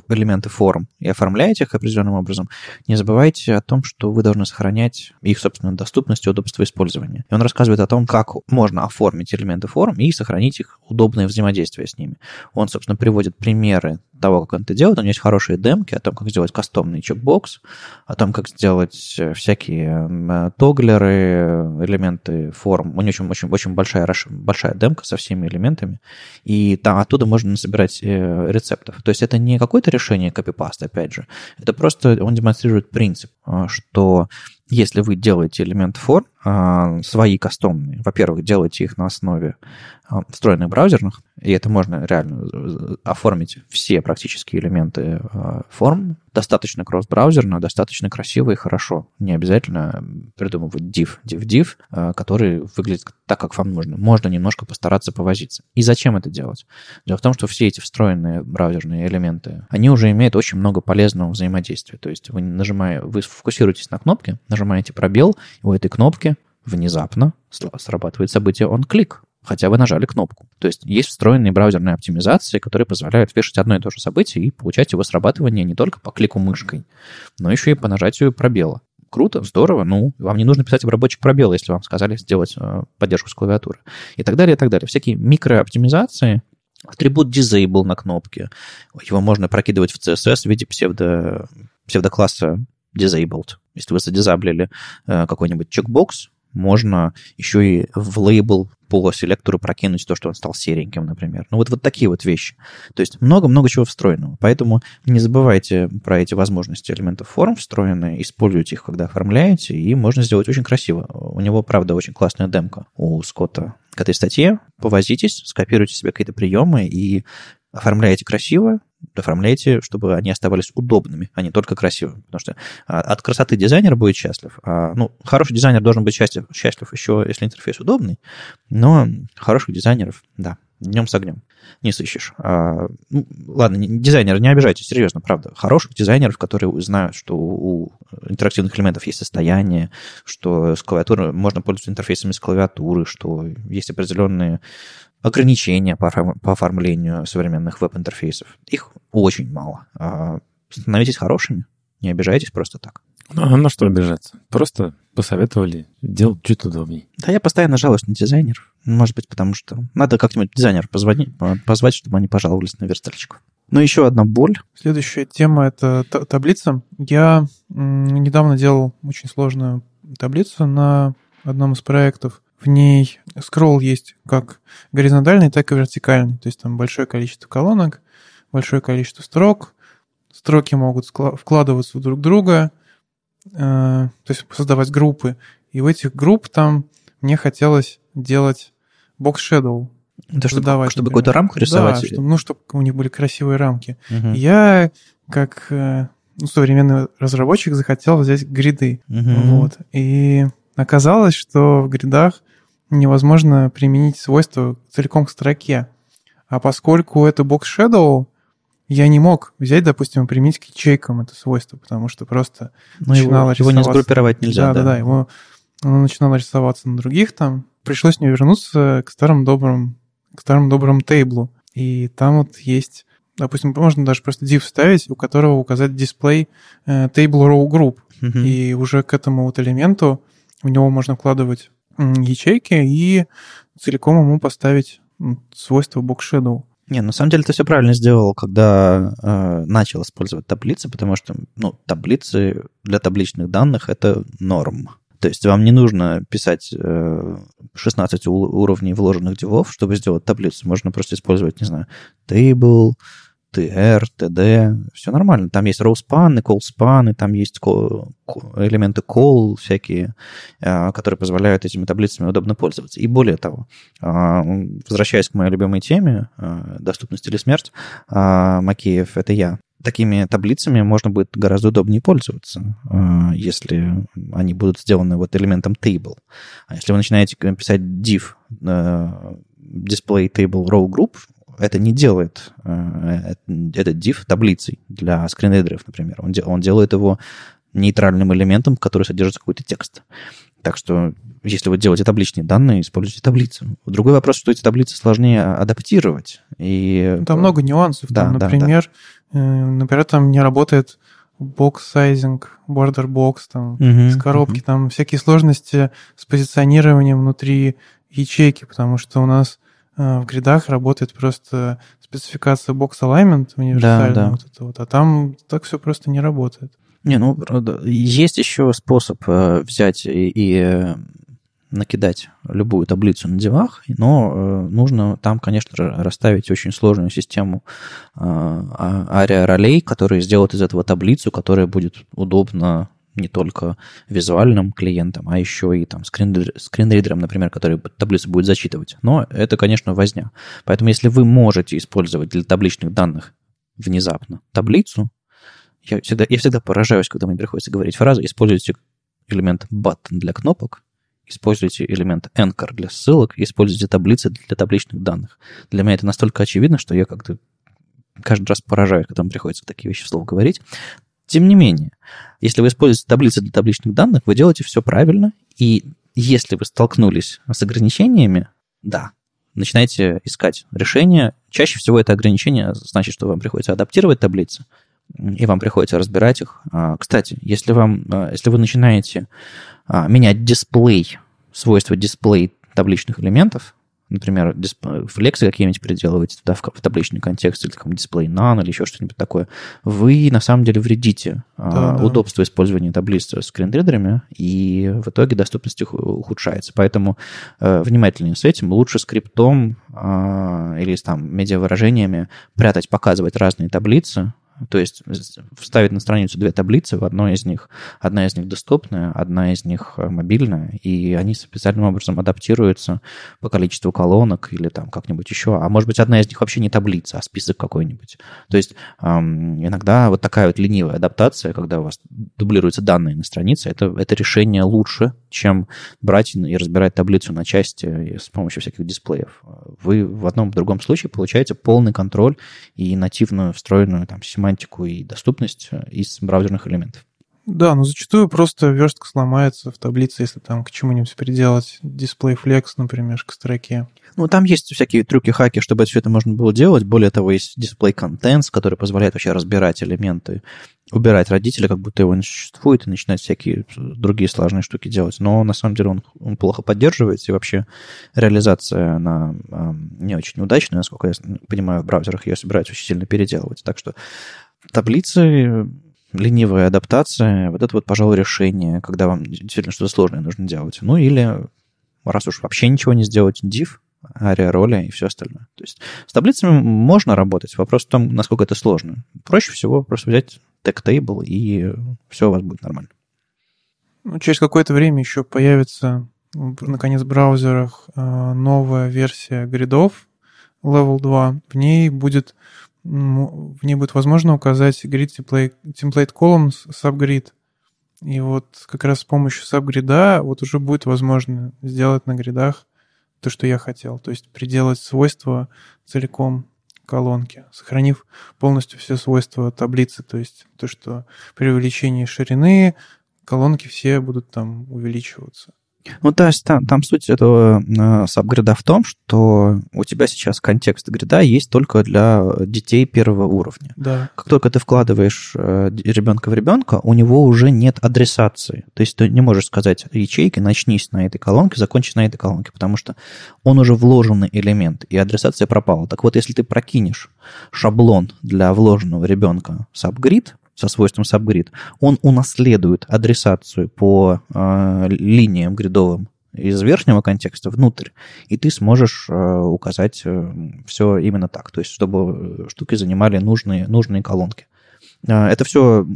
элементы форм и оформляете их определенным образом, не забывайте о том, что вы должны сохранять их, собственно, доступность и удобство использования. И он рассказывает о том, как можно оформить элементы форм и сохранить их удобное взаимодействие с ними. Он, собственно, приводит примеры того, как он это делает. У него есть хорошие демки о том, как сделать кастомный чекбокс, о том, как сделать всякие тоглеры, элементы форм. У него очень большая демка со всеми элементами, и там оттуда можно насобирать рецептов. То есть это не какое-то решение копипаста, опять же. Это просто он демонстрирует принцип, что если вы делаете элемент форм, свои кастомные, во-первых, делайте их на основе встроенных браузерных, и это можно реально оформить все практически элементы форм, достаточно кросс-браузерно, достаточно красиво и хорошо. Не обязательно придумывать div, который выглядит так, как вам нужно. Можно немножко постараться повозиться. И зачем это делать? Дело в том, что все эти встроенные браузерные элементы, они уже имеют очень много полезного взаимодействия. То есть вы фокусируетесь на кнопке, нажимаете пробел, и у этой кнопки внезапно срабатывает событие onClick, хотя вы нажали кнопку. То есть встроенные браузерные оптимизации, которые позволяют вешать одно и то же событие и получать его срабатывание не только по клику мышкой, но еще и по нажатию пробела. Круто, здорово, вам не нужно писать обработчик пробела, если вам сказали сделать поддержку с клавиатуры. И так далее, и так далее. Всякие микрооптимизации. Атрибут disable на кнопке. Его можно прокидывать в CSS в виде псевдокласса disabled. Если вы задизаблили какой-нибудь чекбокс, можно еще и в лейбл по селектору прокинуть то, что он стал сереньким, например. Вот такие вот вещи. То есть много-много чего встроенного. Поэтому не забывайте про эти возможности элементов форм встроенные, используйте их, когда оформляете, и можно сделать очень красиво. У него, правда, очень классная демка у Скотта к этой статье. Повозитесь, скопируйте себе какие-то приемы и оформляйте красиво, оформляйте, чтобы они оставались удобными, а не только красивыми. Потому что от красоты дизайнер будет счастлив. Хороший дизайнер должен быть счастлив еще, если интерфейс удобный, но хороших дизайнеров, да, днем с огнем. Не сыщешь. Ну, ладно, дизайнеры, не обижайтесь, серьезно, правда. Хороших дизайнеров, которые знают, что у интерактивных элементов есть состояние, что с клавиатуры можно пользоваться интерфейсами с клавиатуры, что есть определенные ограничения по оформлению современных веб-интерфейсов. Их очень мало. Становитесь хорошими, не обижайтесь просто так. Ну, а на что обижаться? Просто посоветовали делать чуть удобнее. Да, я постоянно жалуюсь на дизайнеров. Может быть, потому что надо как-нибудь дизайнеров позвать, чтобы они пожаловались на верстальщиков. Но еще одна боль. Следующая тема — это таблица. Я недавно делал очень сложную таблицу на одном из проектов. В ней скролл есть как горизонтальный, так и вертикальный. То есть там большое количество колонок, большое количество строк. Строки могут вкладываться друг в друга, то есть создавать группы. И в этих групп там мне хотелось делать бокс-шэдоу. Да, чтобы какую-то рамку рисовать? Да, чтобы у них были красивые рамки. Угу. Я, как современный разработчик, захотел взять гриды. Угу. Вот. И оказалось, что в гридах невозможно применить свойства целиком к строке. А поскольку это бокс-шэдоу, я не мог взять, допустим, и применить к ячейкам это свойство, потому что просто начинало рисоваться. Его не сгруппировать нельзя, да? Да, оно начинало рисоваться на других там. Пришлось мне вернуться к старым добрым тейблу. И там вот есть, допустим, можно даже просто div ставить, у которого указать display table row group. Uh-huh. И уже к этому вот элементу в него можно вкладывать ячейки и целиком ему поставить свойство box-shadow. Не, на самом деле ты все правильно сделал, когда начал использовать таблицы, потому что таблицы для табличных данных — это норм. То есть вам не нужно писать 16 уровней вложенных дивов, чтобы сделать таблицу. Можно просто использовать, не знаю, table, tr, td. Все нормально. Там есть row-спаны, call-спаны, там есть элементы call всякие, которые позволяют этими таблицами удобно пользоваться. И более того, возвращаясь к моей любимой теме «Доступность или смерть», Макеев — это я. Такими таблицами можно будет гораздо удобнее пользоваться, если они будут сделаны вот элементом table. А если вы начинаете писать div display table row group, это не делает этот div таблицей для скринридеров, например. Он делает его нейтральным элементом, в который содержится какой-то текст. Так что, если вы делаете табличные данные, используйте таблицу. Другой вопрос, что эти таблицы сложнее адаптировать. И... Там много нюансов. Да, там, например, там не работает бокс-сайзинг, бордер-бокс, из коробки, там всякие сложности с позиционированием внутри ячейки, потому что у нас в гридах работает просто спецификация бокс-алаймент универсальная, а там так все просто не работает. Есть еще способ взять и накидать любую таблицу на дивах, но нужно там, конечно, расставить очень сложную систему ARIA-ролей, которые сделают из этого таблицу, которая будет удобна не только визуальным клиентам, а еще и там скринридерам, например, который таблицу будет зачитывать. Но это, конечно, возня. Поэтому если вы можете использовать для табличных данных внезапно таблицу, я всегда поражаюсь, когда мне приходится говорить фразу: используйте элемент button для кнопок, используйте элемент anchor для ссылок, используйте таблицы для табличных данных. Для меня это настолько очевидно, что я как-то каждый раз поражаюсь, когда мне приходится такие вещи вслух говорить. Тем не менее, если вы используете таблицы для табличных данных, вы делаете все правильно, и если вы столкнулись с ограничениями, начинайте искать решения. Чаще всего это ограничение значит, что вам приходится адаптировать таблицы, и вам приходится разбирать их. Кстати, если вы начинаете менять свойства дисплей табличных элементов, например, флексы какие-нибудь переделываете туда в табличный контекст, или там дисплей none, или еще что-нибудь такое, вы на самом деле вредите удобству использования таблиц с скринридерами, и в итоге доступность их ухудшается. Поэтому внимательнее с этим. Лучше скриптом или там медиавыражениями прятать, показывать разные таблицы. То есть вставить на страницу две таблицы, одна из них доступная, одна из них мобильная, и они специальным образом адаптируются по количеству колонок или там как-нибудь еще. А может быть, одна из них вообще не таблица, а список какой-нибудь. То есть иногда вот такая вот ленивая адаптация, когда у вас дублируются данные на странице, это решение лучше, чем брать и разбирать таблицу на части с помощью всяких дисплеев. Вы в одном и другом случае получаете полный контроль и нативную встроенную там семантику и доступность из браузерных элементов. Да, но зачастую просто верстка сломается в таблице, если там к чему-нибудь переделать дисплей флекс, например, к строке. Ну, там есть всякие трюки, хаки, чтобы все это можно было делать. Более того, есть дисплей контент, который позволяет вообще разбирать элементы, убирать родителя, как будто его не существует, и начинать всякие другие сложные штуки делать. Но на самом деле он плохо поддерживается, и вообще реализация, она не очень удачная, насколько я понимаю, в браузерах ее собираются очень сильно переделывать. Так что таблицы... Ленивая адаптация, вот это вот, пожалуй, решение, когда вам действительно что-то сложное нужно делать. Ну или, раз уж вообще ничего не сделать, div, ария роли и все остальное. То есть с таблицами можно работать, вопрос в том, насколько это сложно. Проще всего просто взять tag table, и все у вас будет нормально. Ну, через какое-то время еще появится, наконец, в браузерах новая версия гридов, level 2. В ней будет возможно указать grid template columns subgrid. И вот как раз с помощью subgrid вот уже будет возможно сделать на гридах то, что я хотел. То есть приделать свойства целиком колонки, сохранив полностью все свойства таблицы. То есть то, что при увеличении ширины колонки все будут там увеличиваться. Ну, то есть там суть этого сабгрида в том, что у тебя сейчас контекст грида есть только для детей первого уровня. Да. Как только ты вкладываешь ребенка в ребенка, у него уже нет адресации. То есть ты не можешь сказать ячейки, начнись на этой колонке, закончись на этой колонке, потому что он уже вложенный элемент, и адресация пропала. Так вот, если ты прокинешь шаблон для вложенного ребенка сабгрид, со свойством subgrid, он унаследует адресацию по линиям гридовым из верхнего контекста внутрь, и ты сможешь указать все именно так, то есть чтобы штуки занимали нужные колонки. Это все,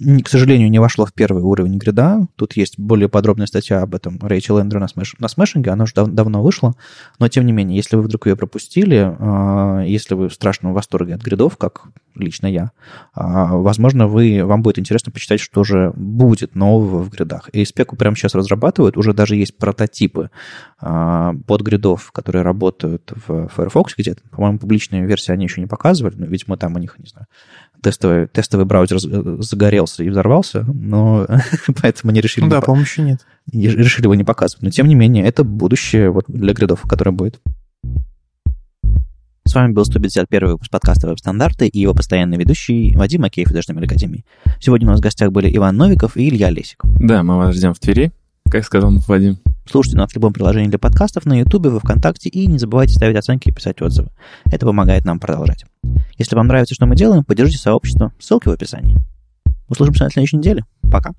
к сожалению, не вошло в первый уровень грида. Тут есть более подробная статья об этом Рэйчел Эндрю на смешинге, она уже давно вышла, но тем не менее, если вы вдруг ее пропустили, если вы в страшном восторге от гридов, как лично я, возможно, вам будет интересно почитать, что же будет нового в гридах. И спеку прямо сейчас разрабатывают, уже даже есть прототипы под гридов, которые работают в Firefox где-то. По-моему, публичные версии они еще не показывали, но, видимо, там у них, не знаю, тестовый браузер загорелся и взорвался, но поэтому они решили... Да, помощи нет. Решили его не показывать. Но, тем не менее, это будущее вот для гридов, которое будет. С вами был 151 выпуск подкаста «Веб-стандарты» и его постоянный ведущий Вадим Макеев из HTML-Академии. Сегодня у нас в гостях были Иван Новиков и Илья Лесик. Да, мы вас ждем в Твери, как сказал Вадим. Слушайте нас в любом приложении для подкастов, на Ютубе, во Вконтакте, и не забывайте ставить оценки и писать отзывы. Это помогает нам продолжать. Если вам нравится, что мы делаем, поддержите сообщество. Ссылки в описании. Услышимся на следующей неделе. Пока.